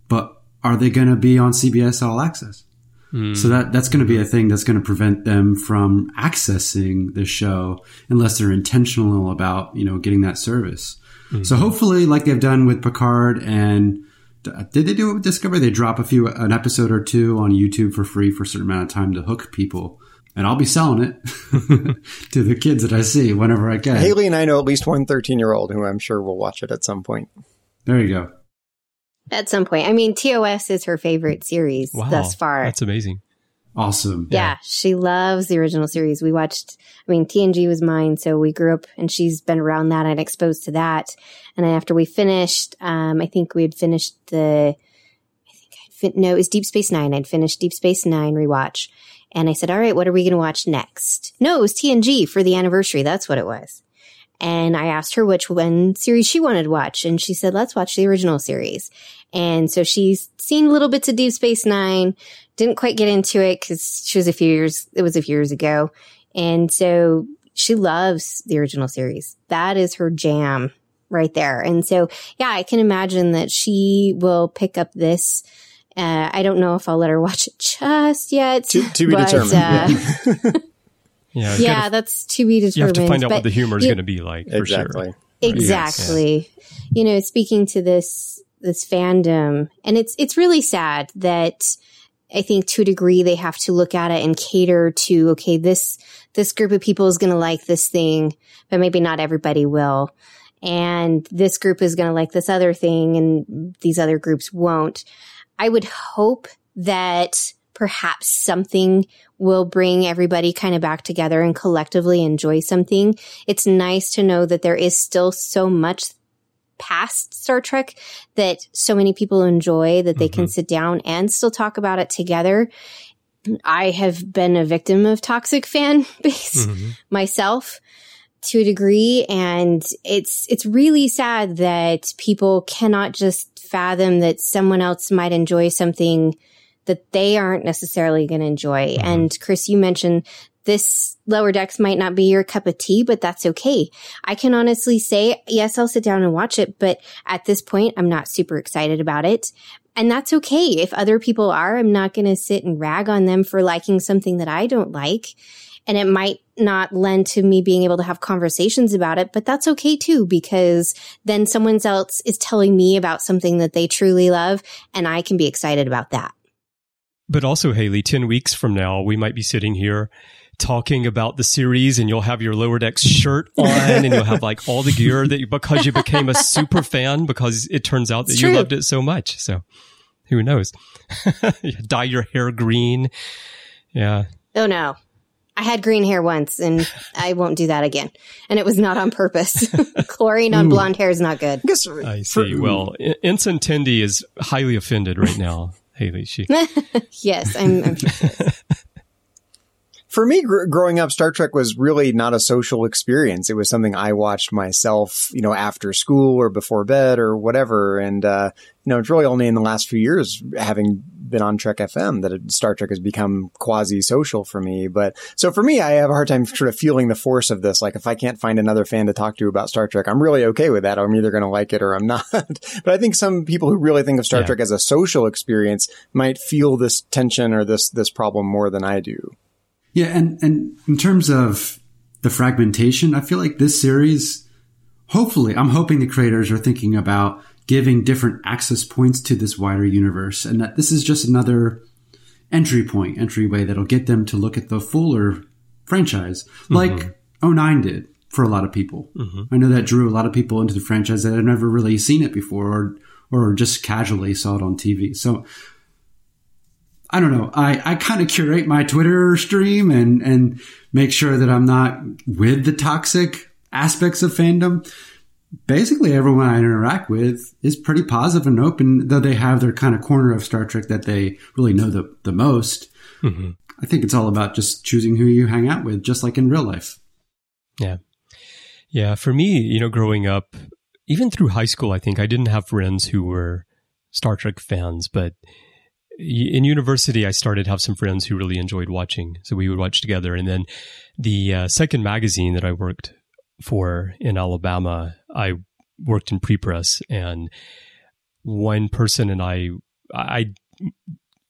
but are they going to be on CBS All Access? Mm. So that's going to be a thing that's going to prevent them from accessing the show unless they're intentional about, getting that service. Mm. So hopefully, like they've done with Picard and did they do it with Discovery? They drop an episode or two on YouTube for free for a certain amount of time to hook people. And I'll be selling it to the kids that I see whenever I can. Haley and I know at least one 13-year-old who I'm sure will watch it at some point. There you go. At some point. I mean, TOS is her favorite series thus far. That's amazing. Awesome. Yeah, she loves the original series. We watched, TNG was mine, so we grew up, and she's been around that and exposed to that. And then after we finished, it was Deep Space Nine. I'd finished Deep Space Nine rewatch. And I said, all right, what are we going to watch next? No, it was TNG for the anniversary. That's what it was. And I asked her which one series she wanted to watch. And she said, let's watch the original series. And so she's seen little bits of Deep Space Nine, didn't quite get into it because it was a few years ago. And so she loves the original series. That is her jam right there. And so, I can imagine that she will pick up this. I don't know if I'll let her watch it just yet. To be determined. That's to be determined. You have to find out what the humor is going to be like, for sure. Exactly. Yes. Speaking to this fandom, and it's really sad that I think to a degree they have to look at it and cater to, okay, this group of people is going to like this thing, but maybe not everybody will. And this group is going to like this other thing, and these other groups won't. I would hope that perhaps something will bring everybody kind of back together and collectively enjoy something. It's nice to know that there is still so much past Star Trek that so many people enjoy that they can sit down and still talk about it together. I have been a victim of toxic fan base myself to a degree, and it's really sad that people cannot just fathom that someone else might enjoy something that they aren't necessarily going to enjoy. And Chris, you mentioned this Lower Decks might not be your cup of tea, but that's okay. I can honestly say, yes, I'll sit down and watch it, but at this point, I'm not super excited about it. And that's okay. If other people are, I'm not going to sit and rag on them for liking something that I don't like. And it might not lend to me being able to have conversations about it, but that's okay too, because then someone else is telling me about something that they truly love, and I can be excited about that. But also, Haley, 10 weeks from now, we might be sitting here talking about the series, and you'll have your Lower Decks shirt on, and you'll have like all the gear because you became a super fan, because it turns out that you loved it so much. So who knows? You dye your hair green. Yeah. Oh, no. I had green hair once, and I won't do that again. And it was not on purpose. Chlorine on blonde hair is not good. I see. Well, Ensign Tendi is highly offended right now, Haley. Yes, I'm sure she is. For me, growing up, Star Trek was really not a social experience. It was something I watched myself, after school or before bed or whatever. And, it's really only in the last few years, having been on Trek.fm, that Star Trek has become quasi-social for me. But so for me, I have a hard time sort of feeling the force of this. Like if I can't find another fan to talk to about Star Trek, I'm really okay with that. I'm either going to like it or I'm not. But I think some people who really think of Star Trek as a social experience might feel this tension or this problem more than I do. Yeah, and in terms of the fragmentation, I feel like this series, hopefully, I'm hoping the creators are thinking about giving different access points to this wider universe, and that this is just another entryway that'll get them to look at the fuller franchise, like 09 did for a lot of people. I know that drew a lot of people into the franchise that had never really seen it before or or just casually saw it on TV. So I don't know. I kind of curate my Twitter stream and make sure that I'm not with the toxic aspects of fandom. Basically, everyone I interact with is pretty positive and open, though they have their kind of corner of Star Trek that they really know the most. Mm-hmm. I think it's all about just choosing who you hang out with, just like in real life. Yeah. Yeah. For me, you know, growing up, even through high school, I think I didn't have friends who were Star Trek fans, but in university, I started to have some friends who really enjoyed watching. So we would watch together. And then the second magazine that I worked for in Alabama, I worked in prepress, and one person and I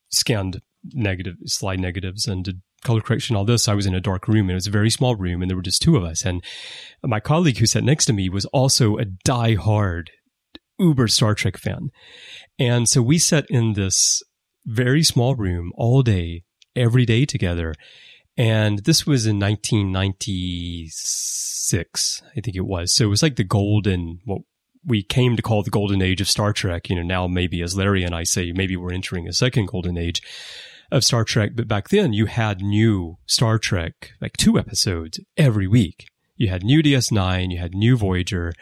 scanned negative slide negatives and did color correction, all this. I was in a dark room, and it was a very small room, and there were just two of us. And my colleague who sat next to me was also a diehard uber Star Trek fan. And so we sat in this very small room all day, every day together. And this was in 1996, I think it was. So it was like the golden, what we came to call the golden age of Star Trek. You know, now maybe, as Larry and I say, maybe we're entering a second golden age of Star Trek. But back then you had new Star Trek, like 2 episodes every week. You had new DS9, you had new Voyager.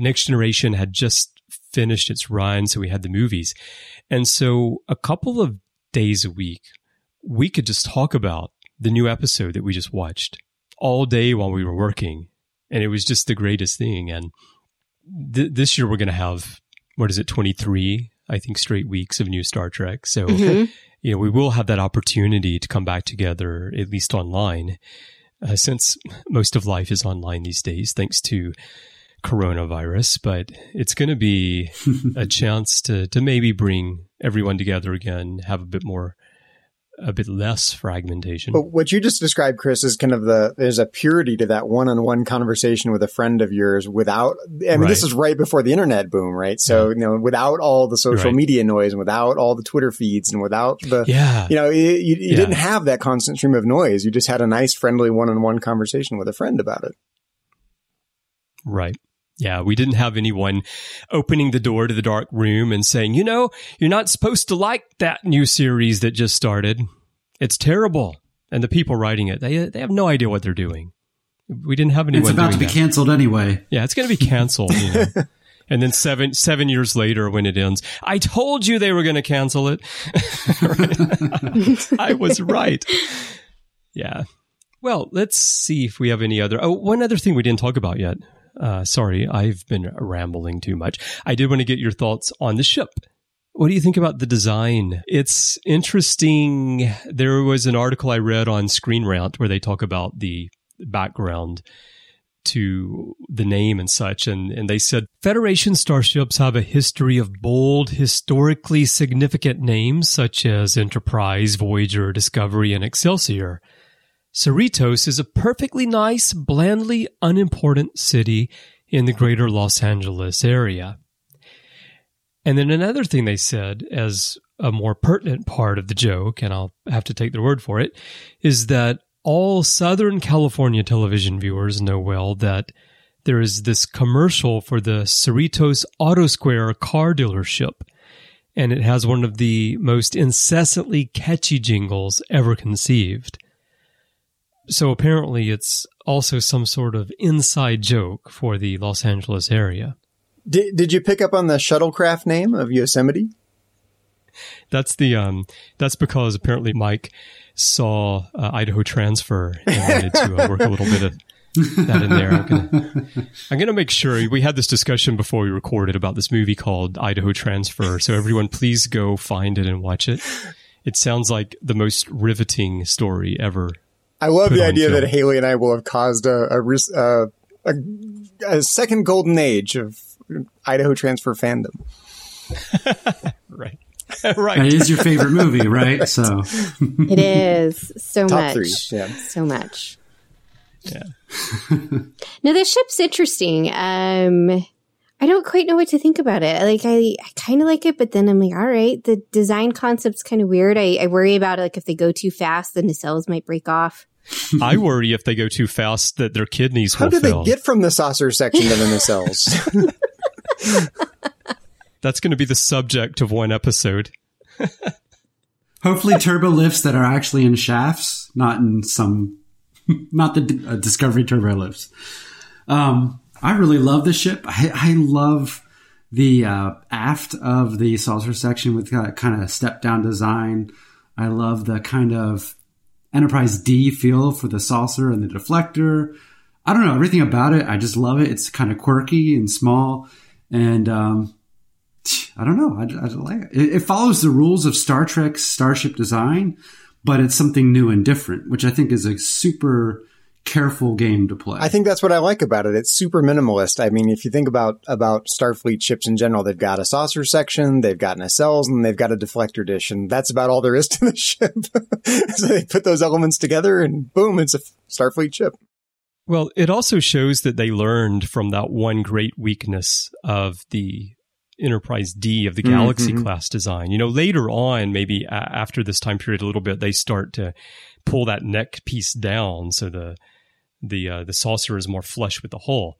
Next Generation had just finished its run, so we had the movies. And so a couple of days a week, we could just talk about the new episode that we just watched all day while we were working. And it was just the greatest thing. And this year we're going to have, 23, I think, straight weeks of new Star Trek. So, you know, we will have that opportunity to come back together, at least online, since most of life is online these days, thanks to coronavirus. But it's going to be a chance to maybe bring everyone together again, have a bit less fragmentation. But what you just described, Chris, is kind of there's a purity to that one-on-one conversation with a friend of yours without, this is right before the internet boom, right? So, you know, without all the social media noise and without all the Twitter feeds and without the, you know, you didn't have that constant stream of noise. You just had a nice, friendly one-on-one conversation with a friend about it. Right. Yeah, we didn't have anyone opening the door to the dark room and saying, you know, you're not supposed to like that new series that just started. It's terrible. And the people writing it, they have no idea what they're doing. We didn't have anyone. It's about to be canceled anyway. Yeah, it's going to be canceled. You know? And then seven years later when it ends, I told you they were going to cancel it. I was right. Yeah. Well, let's see if we have any other. Oh, one other thing we didn't talk about yet. Sorry, I've been rambling too much. I did want to get your thoughts on the ship. What do you think about the design? It's interesting. There was an article I read on Screen Rant where they talk about the background to the name and such. And they said, Federation starships have a history of bold, historically significant names such as Enterprise, Voyager, Discovery, and Excelsior. Cerritos is a perfectly nice, blandly unimportant city in the greater Los Angeles area. And then another thing they said as a more pertinent part of the joke, and I'll have to take their word for it, is that all Southern California television viewers know well that there is this commercial for the Cerritos Auto Square car dealership, and it has one of the most incessantly catchy jingles ever conceived. So apparently it's also some sort of inside joke for the Los Angeles area. Did you pick up on the shuttlecraft name of Yosemite? That's the that's because apparently Mike saw Idaho Transfer and wanted to work a little bit of that in there. I'm gonna make sure we had this discussion before we recorded about this movie called Idaho Transfer. So everyone, please go find it and watch it. It sounds like the most riveting story ever. I love the idea that Haley and I will have caused a second golden age of Idaho Transfer fandom. Right. Right. That is your favorite movie, right? So it is. So top much. 3, yeah. So much. Yeah. Now, the ship's interesting. I don't quite know what to think about it. Like, I kind of like it, but then I'm like, all right, the design concept's kind of weird. I worry about, like, if they go too fast, the nacelles might break off. I worry if they go too fast that their kidneys will fail. How did they get from the saucer section to the nacelles? That's going to be the subject of one episode. Hopefully turbo lifts that are actually in shafts, not in some, not the Discovery turbo lifts. I really love this ship. I love the aft of the saucer section with that kind of step-down design. I love the kind of Enterprise-D feel for the saucer and the deflector. I don't know, everything about it. I just love it. It's kind of quirky and small. And I don't know. I like it. It follows the rules of Star Trek's starship design, but it's something new and different, which I think is a super careful game to play. I think that's what I like about it. It's super minimalist. I mean, if you think about Starfleet ships in general, they've got a saucer section, they've got nacelles, and they've got a deflector dish, and that's about all there is to the ship. So they put those elements together, and boom, it's a Starfleet ship. Well, it also shows that they learned from that one great weakness of the Enterprise-D of the Galaxy class design. You know, later on, maybe after this time period a little bit, they start to pull that neck piece down so the saucer is more flush with the hull.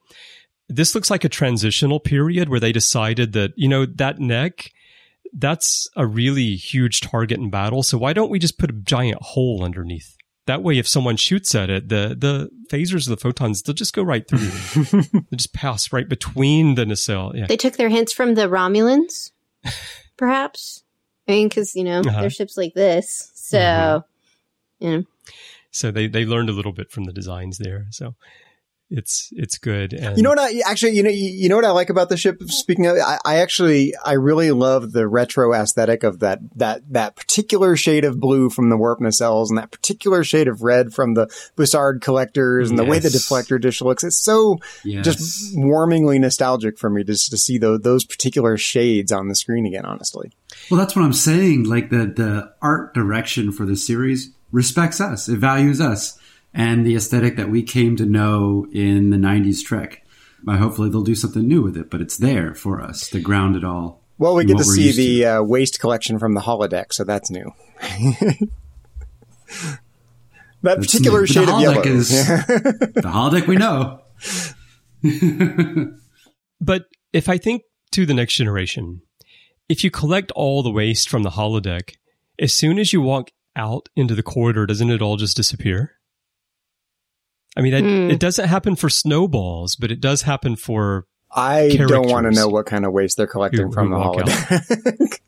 This looks like a transitional period where they decided that, you know, that neck, that's a really huge target in battle. So why don't we just put a giant hole underneath? That way, if someone shoots at it, the phasers or the photons, they'll just go right through. They'll just pass right between the nacelle. Yeah. They took their hints from the Romulans, perhaps. I mean, because, you know, their ship's like this. So, you know. So they learned a little bit from the designs there. So it's good. And you know what? You know what I like about the ship. Speaking of, I really love the retro aesthetic of that particular shade of blue from the warp nacelles and that particular shade of red from the Bussard collectors and the way the deflector dish looks. It's so just warmingly nostalgic for me just to see those particular shades on the screen again. Honestly, well, that's what I'm saying. Like the art direction for the series respects us. It values us. And the aesthetic that we came to know in the 90s Trek. Hopefully they'll do something new with it, but it's there for us to ground it all. Well, we get to see the waste collection from the holodeck, so that's new. That particular shade of yellow. The holodeck we know. But if I think to the next generation, if you collect all the waste from the holodeck, as soon as you walk out into the corridor, doesn't it all just disappear? I mean, it doesn't happen for snowballs, but it does happen for characters. Don't want to know what kind of waste they're collecting from the holodeck.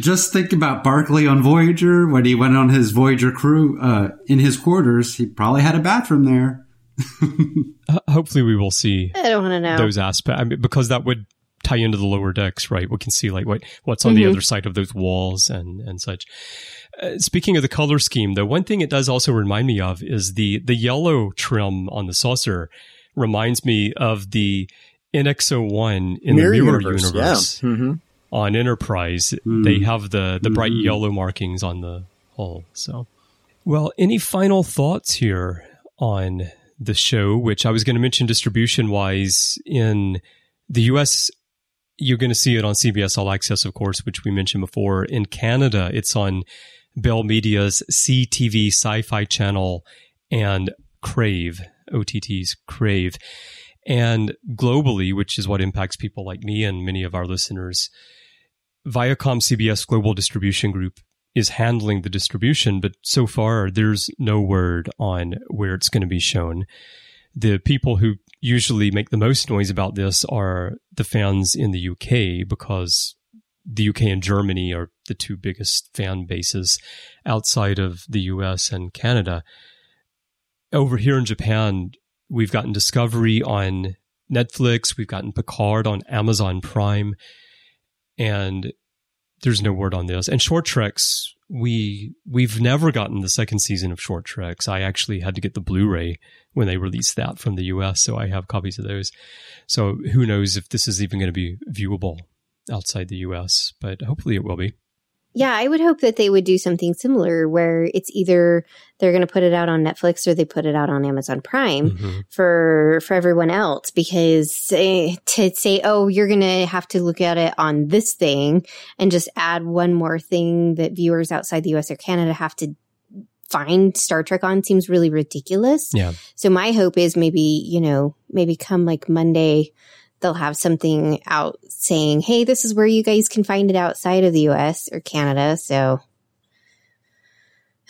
Just think about Barclay on Voyager. When he went on his Voyager crew in his quarters, he probably had a bathroom there. Hopefully we will see those aspects. I mean, because that would tie into the lower decks, right? We can see like what's on the other side of those walls and such. Speaking of the color scheme, though, one thing it does also remind me of is the yellow trim on the saucer reminds me of the NX-01 in the Mirror Universe. Yeah. On Enterprise. They have the bright yellow markings on the hull. So, well, any final thoughts here on the show, which I was going to mention distribution-wise in the U.S. You're going to see it on CBS All Access, of course, which we mentioned before. In Canada, it's on Bell Media's CTV Sci-Fi Channel and Crave, OTT's Crave. And globally, which is what impacts people like me and many of our listeners, Viacom CBS Global Distribution Group is handling the distribution, but so far there's no word on where it's going to be shown. The people who usually make the most noise about this are the fans in the UK, because the UK and Germany are the two biggest fan bases outside of the US and Canada. Over here in Japan, we've gotten Discovery on Netflix. We've gotten Picard on Amazon Prime. And there's no word on this. And Short Treks, we've never gotten the second season of Short Treks. I actually had to get the Blu-ray when they released that from the US, so I have copies of those. So who knows if this is even going to be viewable outside the US, but hopefully it will be. Yeah, I would hope that they would do something similar where it's either they're going to put it out on Netflix or they put it out on Amazon Prime for everyone else, because to say, oh, you're going to have to look at it on this thing and just add one more thing that viewers outside the U.S. or Canada have to find Star Trek on seems really ridiculous. Yeah. So my hope is maybe come like Monday – they'll have something out saying, hey, this is where you guys can find it outside of the US or Canada. So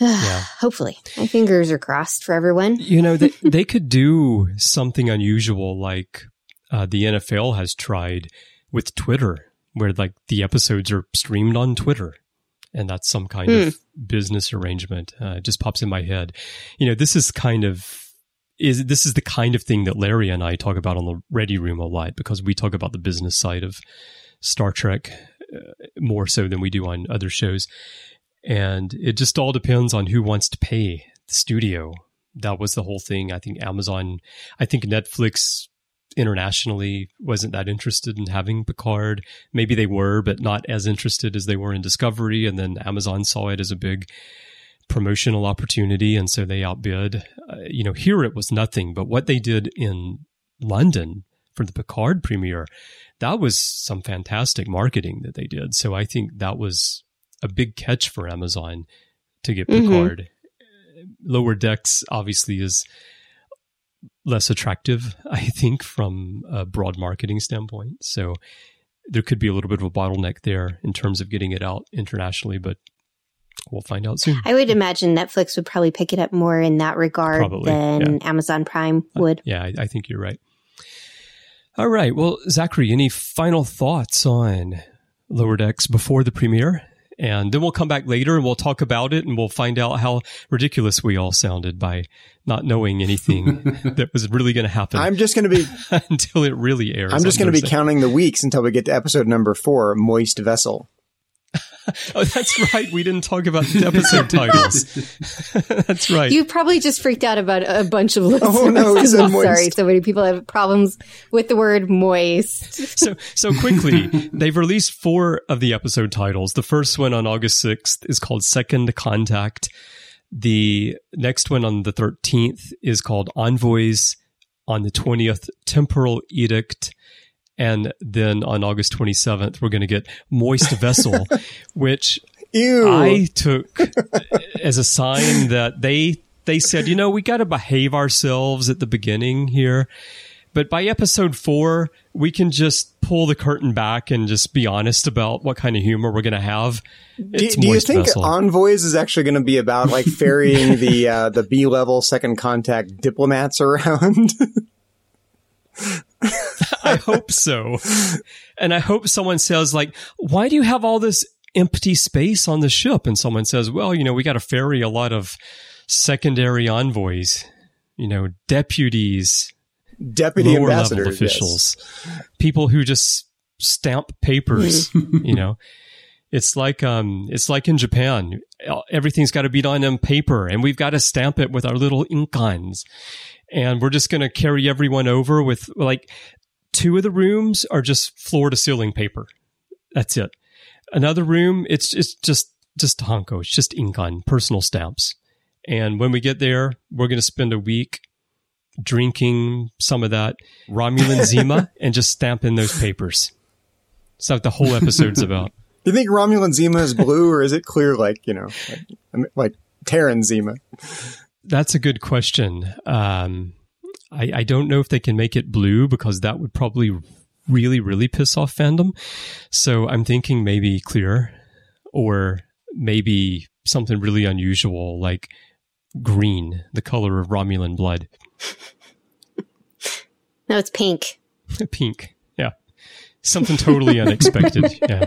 yeah. Hopefully. My fingers are crossed for everyone. You know, they could do something unusual like the NFL has tried with Twitter, where like the episodes are streamed on Twitter. And that's some kind of business arrangement. It just pops in my head. You know, this is the kind of thing that Larry and I talk about on the Ready Room a lot, because we talk about the business side of Star Trek more so than we do on other shows. And it just all depends on who wants to pay the studio. That was the whole thing. I think Amazon, I think Netflix internationally wasn't that interested in having Picard. Maybe they were, but not as interested as they were in Discovery. And then Amazon saw it as a big promotional opportunity, and so they outbid. Here it was nothing, but what they did in London for the Picard premiere, that was some fantastic marketing that they did. So I think that was a big catch for Amazon to get Picard. Mm-hmm. Lower Decks obviously is less attractive, I think, from a broad marketing standpoint. So there could be a little bit of a bottleneck there in terms of getting it out internationally, but we'll find out soon. I would imagine Netflix would probably pick it up more in that regard than Amazon Prime would. I think you're right. All right. Well, Zachary, any final thoughts on Lower Decks before the premiere? And then we'll come back later and we'll talk about it, and we'll find out how ridiculous we all sounded by not knowing anything that was really going to happen. I'm just going to be until it really airs. I'm just going to be counting the weeks until we get to episode number 4, Moist Vessel. Oh, that's right. We didn't talk about the episode titles. That's right. You probably just freaked out about a bunch of listeners. Oh, no, it's a moist. Sorry, so many people have problems with the word moist. So quickly, they've released 4 of the episode titles. The first one on August 6th is called Second Contact. The next one on the 13th is called Envoys. On the 20th, Temporal Edict. And then on August 27th, we're going to get Moist Vessel, which ew. I took as a sign that they said, you know, we got to behave ourselves at the beginning here. But by episode 4, we can just pull the curtain back and just be honest about what kind of humor we're going to have. Do you think Vessel. Envoys is actually going to be about like ferrying the B-level second contact diplomats around? I hope so. And I hope someone says, like, why do you have all this empty space on the ship? And someone says, well, you know, we got to ferry a lot of secondary envoys, you know, deputy ambassadors, officials, yes. People who just stamp papers, you know. It's like in Japan, everything's got to be done on paper, and we've got to stamp it with our little ink guns. And we're just going to carry everyone over with, like, 2 of the rooms are just floor to ceiling paper. That's it. Another room, it's just honko. It's just ink on personal stamps. And when we get there, we're going to spend a week drinking some of that Romulan Zima and just stamping those papers. That's what the whole episode's about. Do you think Romulan Zima is blue, or is it clear, like, you know, like Terran Zima? That's a good question. I don't know if they can make it blue, because that would probably really, really piss off fandom. So I'm thinking maybe clear, or maybe something really unusual like green, the color of Romulan blood. No, it's pink. Pink, yeah. Something totally unexpected, yeah.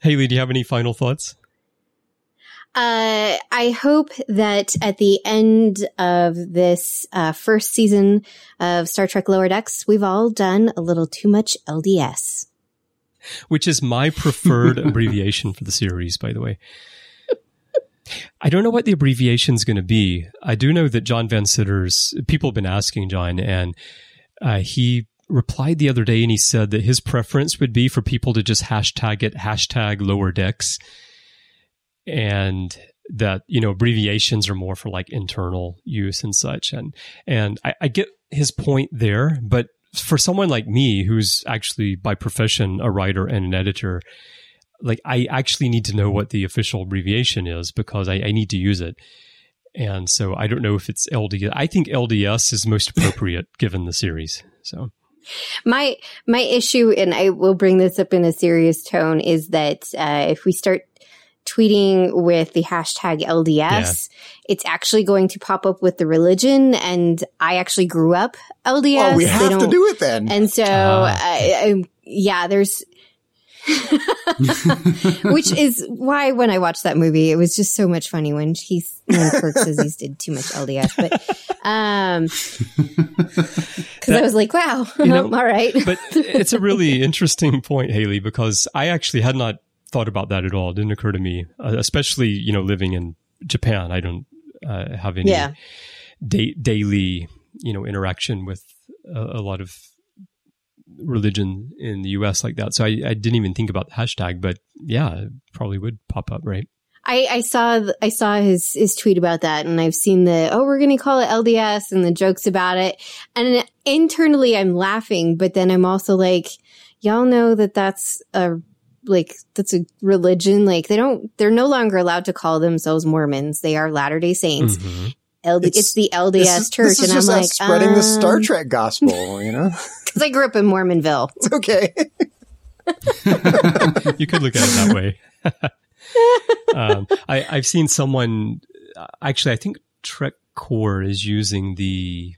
Haley, do you have any final thoughts? I hope that at the end of this first season of Star Trek Lower Decks, we've all done a little too much LDS. Which is my preferred abbreviation for the series, by the way. I don't know what the abbreviation is going to be. I do know that John Van Sitter's, people have been asking John, and he replied the other day, and he said that his preference would be for people to just hashtag it, hashtag Lower Decks. And that, you know, abbreviations are more for like internal use and such. And I get his point there, but for someone like me, who's actually by profession a writer and an editor, like I actually need to know what the official abbreviation is, because I need to use it. And so I don't know if it's LDS. I think LDS is most appropriate given the series. So my issue, and I will bring this up in a serious tone, is that if we start tweeting with the hashtag LDS, it's actually going to pop up with the religion. And I actually grew up LDS. Well, we have to do it then. And so, there's... Which is why when I watched that movie, it was just so much funny when Kirk says he's did too much LDS, but because I was like, wow, all right. But it's a really interesting point, Haley, because I actually had not thought about that at all. It didn't occur to me, especially living in Japan. I don't have any daily interaction with a lot of religion in the US like that. So I didn't even think about the hashtag, but it probably would pop up, right? I saw his tweet about that, and I've seen we're going to call it LDS and the jokes about it. And internally I'm laughing, but then I'm also like, y'all know that that's a religion. Like they're no longer allowed to call themselves Mormons. They are Latter-day Saints. Mm-hmm. It's the LDS church. This is and just I'm like spreading the Star Trek gospel, because I grew up in Mormonville. It's okay. You could look at it that way. I've seen someone, actually, I think Trek Core is using the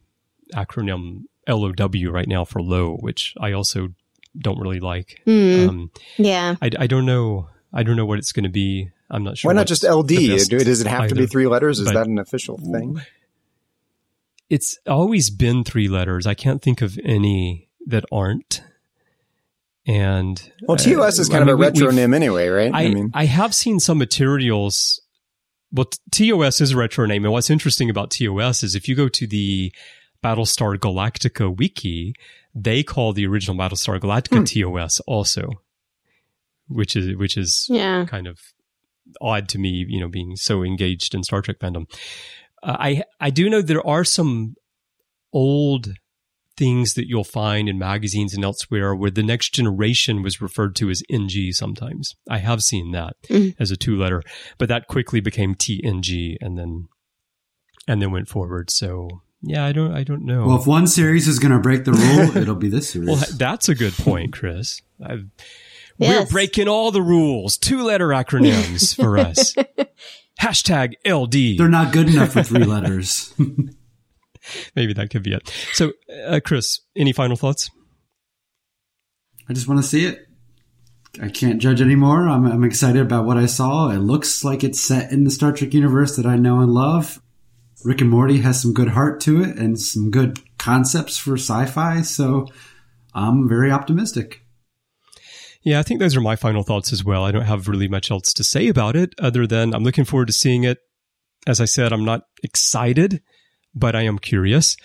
acronym LOW right now for low, which I also don't really like. I don't know. I don't know what it's going to be. I'm not sure. Why not just LD? Does it have to be three letters? Is that an official thing? It's always been three letters. I can't think of any that aren't. And TOS is kind of a retronym anyway, right? I have seen some materials. Well, TOS is a retroname. And what's interesting about TOS is if you go to the Battlestar Galactica wiki, they call the original Battlestar Galactica TOS also, which is kind of odd to me, being so engaged in Star Trek fandom. I do know there are some old things that you'll find in magazines and elsewhere where the Next Generation was referred to as NG sometimes. I have seen that as a two-letter, but that quickly became TNG and then went forward. So I don't know. Well, if one series is going to break the rule, it'll be this series. Well, that's a good point, Chris. We're breaking all the rules. Two-letter acronyms for us. Hashtag LD. They're not good enough for three letters. Maybe that could be it. So, Chris, any final thoughts? I just want to see it. I can't judge anymore. I'm excited about what I saw. It looks like it's set in the Star Trek universe that I know and love. Rick and Morty has some good heart to it and some good concepts for sci-fi. So I'm very optimistic. Yeah, I think those are my final thoughts as well. I don't have really much else to say about it other than I'm looking forward to seeing it. As I said, I'm not excited, but I am curious.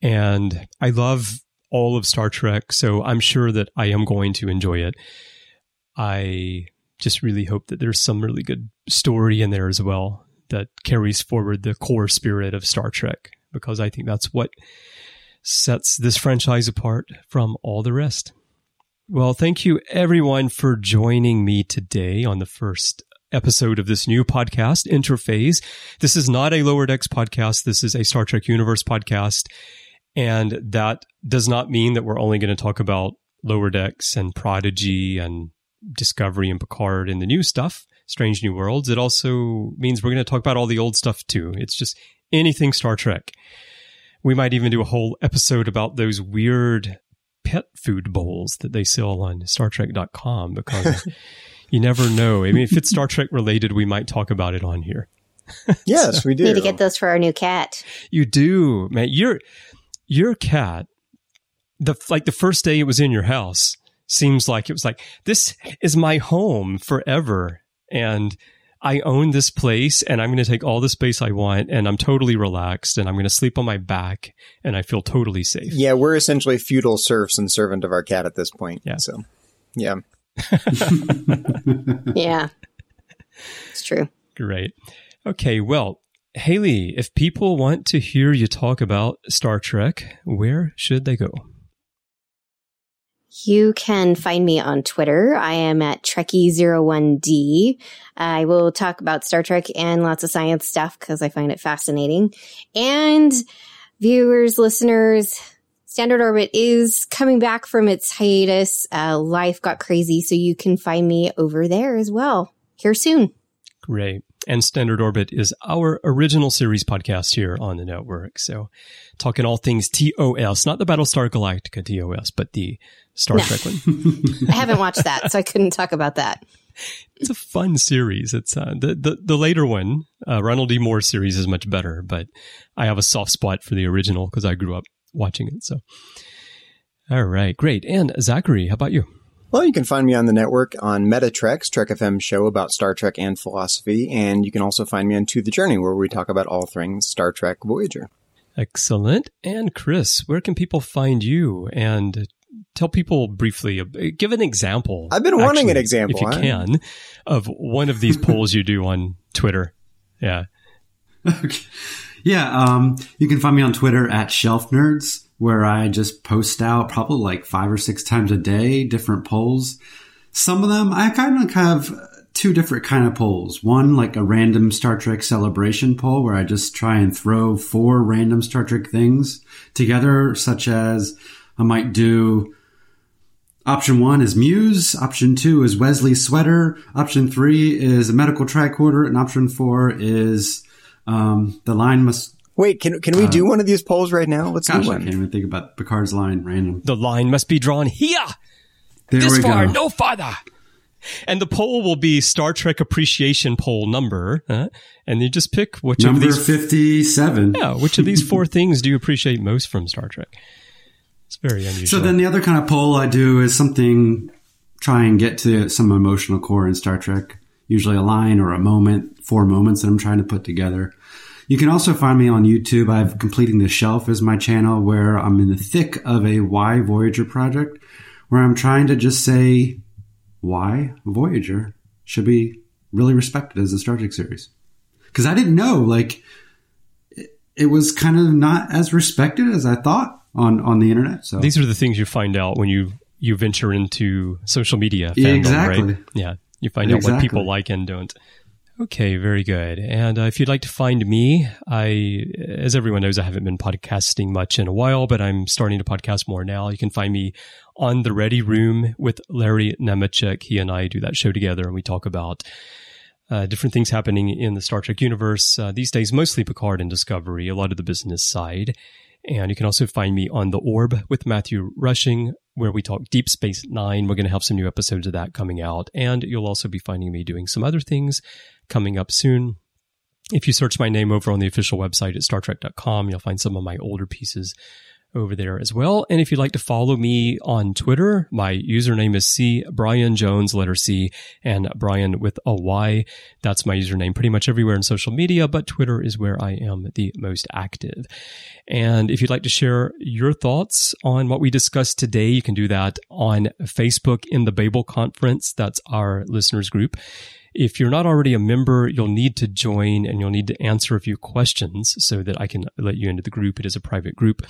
And I love all of Star Trek, so I'm sure that I am going to enjoy it. I just really hope that there's some really good story in there as well that carries forward the core spirit of Star Trek, because I think that's what sets this franchise apart from all the rest. Well, thank you everyone for joining me today on the first episode of this new podcast, Interphase. This is not a Lower Decks podcast. This is a Star Trek Universe podcast. And that does not mean that we're only going to talk about Lower Decks and Prodigy and Discovery and Picard and the new stuff, Strange New Worlds. It also means we're going to talk about all the old stuff too. It's just anything Star Trek. We might even do a whole episode about those weird pet food bowls that they sell on StarTrek.com, because you never know. I mean, if it's Star Trek related, we might talk about it on here. Yes, so, we do. Need to get those for our new cat. You do, man. Your cat, the first day it was in your house, seems like it was like, this is my home forever, and I own this place, and I'm going to take all the space I want, and I'm totally relaxed, and I'm going to sleep on my back, and I feel totally safe. Yeah, we're essentially feudal serfs and servant of our cat at this point. Yeah. So, yeah. Yeah. It's true. Great. Okay, well, Haley, if people want to hear you talk about Star Trek, where should they go? You can find me on Twitter. I am at Trekkie01D. I will talk about Star Trek and lots of science stuff because I find it fascinating. And viewers, listeners, Standard Orbit is coming back from its hiatus. Life got crazy, so you can find me over there as well. Here soon. Great. And Standard Orbit is our original series podcast here on the network. So talking all things TOS, not the Battlestar Galactica TOS, but the Star Trek one. I haven't watched that, so I couldn't talk about that. It's a fun series. It's the later one, Ronald D. Moore series is much better, but I have a soft spot for the original because I grew up watching it. So, all right, great. And Zachary, how about you? Well, you can find me on the network on Meta Treks, Trek.fm show about Star Trek and philosophy. And you can also find me on To the Journey, where we talk about all things Star Trek Voyager. Excellent. And Chris, where can people find you? And tell people briefly, give an example. I've been wanting an example. If you can, of one of these polls you do on Twitter. Yeah. Okay. Yeah, you can find me on Twitter at Shelf Nerds, where I just post out probably like 5 or 6 times a day, different polls. Some of them, I kind of have 2 different kind of polls. One, like a random Star Trek celebration poll, where I just try and throw 4 random Star Trek things together, such as I might do... Option 1 is Muse. Option 2 is Wesley's sweater. Option 3 is a medical tricorder. And option 4 is... the line must... Wait, can we do one of these polls right now? Let's do one. I can't even think about Picard's line. Random. The line must be drawn here. There this we far, go. No farther. And the poll will be Star Trek appreciation poll number. And you just pick which number of these... Number 57. Yeah, which of these 4 things do you appreciate most from Star Trek? It's very unusual. So then the other kind of poll I do is something... Try and get to some emotional core in Star Trek. Usually a line or a moment, 4 moments that I'm trying to put together. You can also find me on YouTube. I've Completing the Shelf is my channel, where I'm in the thick of a Why Voyager project, where I'm trying to just say why Voyager should be really respected as a Star Trek series. Because I didn't know, like, it was kind of not as respected as I thought on the internet. So these are the things you find out when you venture into social media fandom, exactly. Right? Yeah. You find out what people like and don't. Okay, very good. And if you'd like to find me, as everyone knows, I haven't been podcasting much in a while, but I'm starting to podcast more now. You can find me on The Ready Room with Larry Nemechek. He and I do that show together, and we talk about different things happening in the Star Trek universe. These days, mostly Picard and Discovery, a lot of the business side. And you can also find me on The Orb with Matthew Rushing, where we talk Deep Space Nine. We're going to have some new episodes of that coming out. And you'll also be finding me doing some other things coming up soon. If you search my name over on the official website at StarTrek.com, you'll find some of my older pieces over there as well. And if you'd like to follow me on Twitter, my username is C, Brian Jones, letter C, and Brian with a Y. That's my username pretty much everywhere in social media, but Twitter is where I am the most active. And if you'd like to share your thoughts on what we discussed today, you can do that on Facebook in the Babel Conference. That's our listeners group. If you're not already a member, you'll need to join and you'll need to answer a few questions so that I can let you into the group. It is a private group,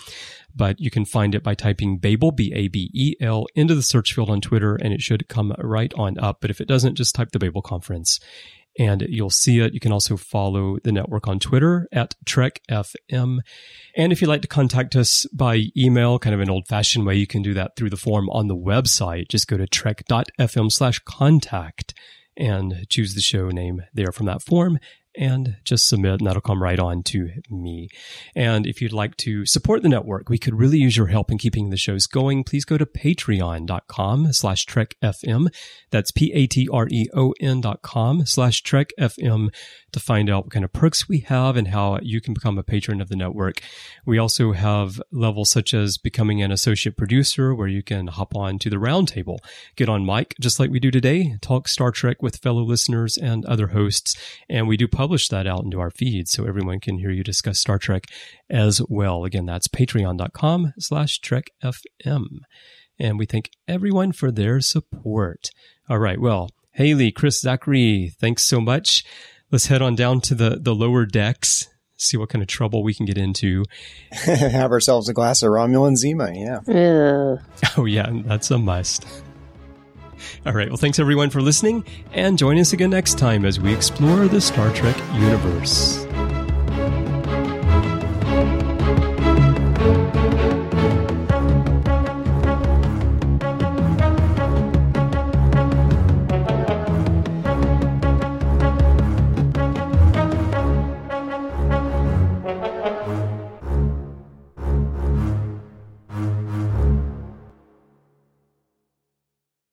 but you can find it by typing Babel, B-A-B-E-L, into the search field on Twitter, and it should come right on up. But if it doesn't, just type the Babel Conference and you'll see it. You can also follow the network on Twitter at Trek.fm. And if you'd like to contact us by email, kind of an old-fashioned way, you can do that through the form on the website. Just go to Trek.fm/contact. and choose the show name there from that form and just submit, and that'll come right on to me. And if you'd like to support the network, we could really use your help in keeping the shows going. Please go to patreon.com/Trek.fm. That's patreon.com/Trek.fm to find out what kind of perks we have and how you can become a patron of the network. We also have levels such as becoming an associate producer, where you can hop on to the roundtable, get on mic, just like we do today, talk Star Trek with fellow listeners and other hosts. And we do publish that out into our feed so everyone can hear you discuss Star Trek as well. Again, that's patreon.com/Trek.fm. And we thank everyone for their support. All right. Well, Haley, Chris, Zachary, thanks so much. Let's head on down to the lower decks see what kind of trouble we can get into. Have ourselves a glass of Romulan Zima, yeah. Oh, yeah, that's a must. All right, well, thanks everyone for listening, and join us again next time as we explore the Star Trek universe.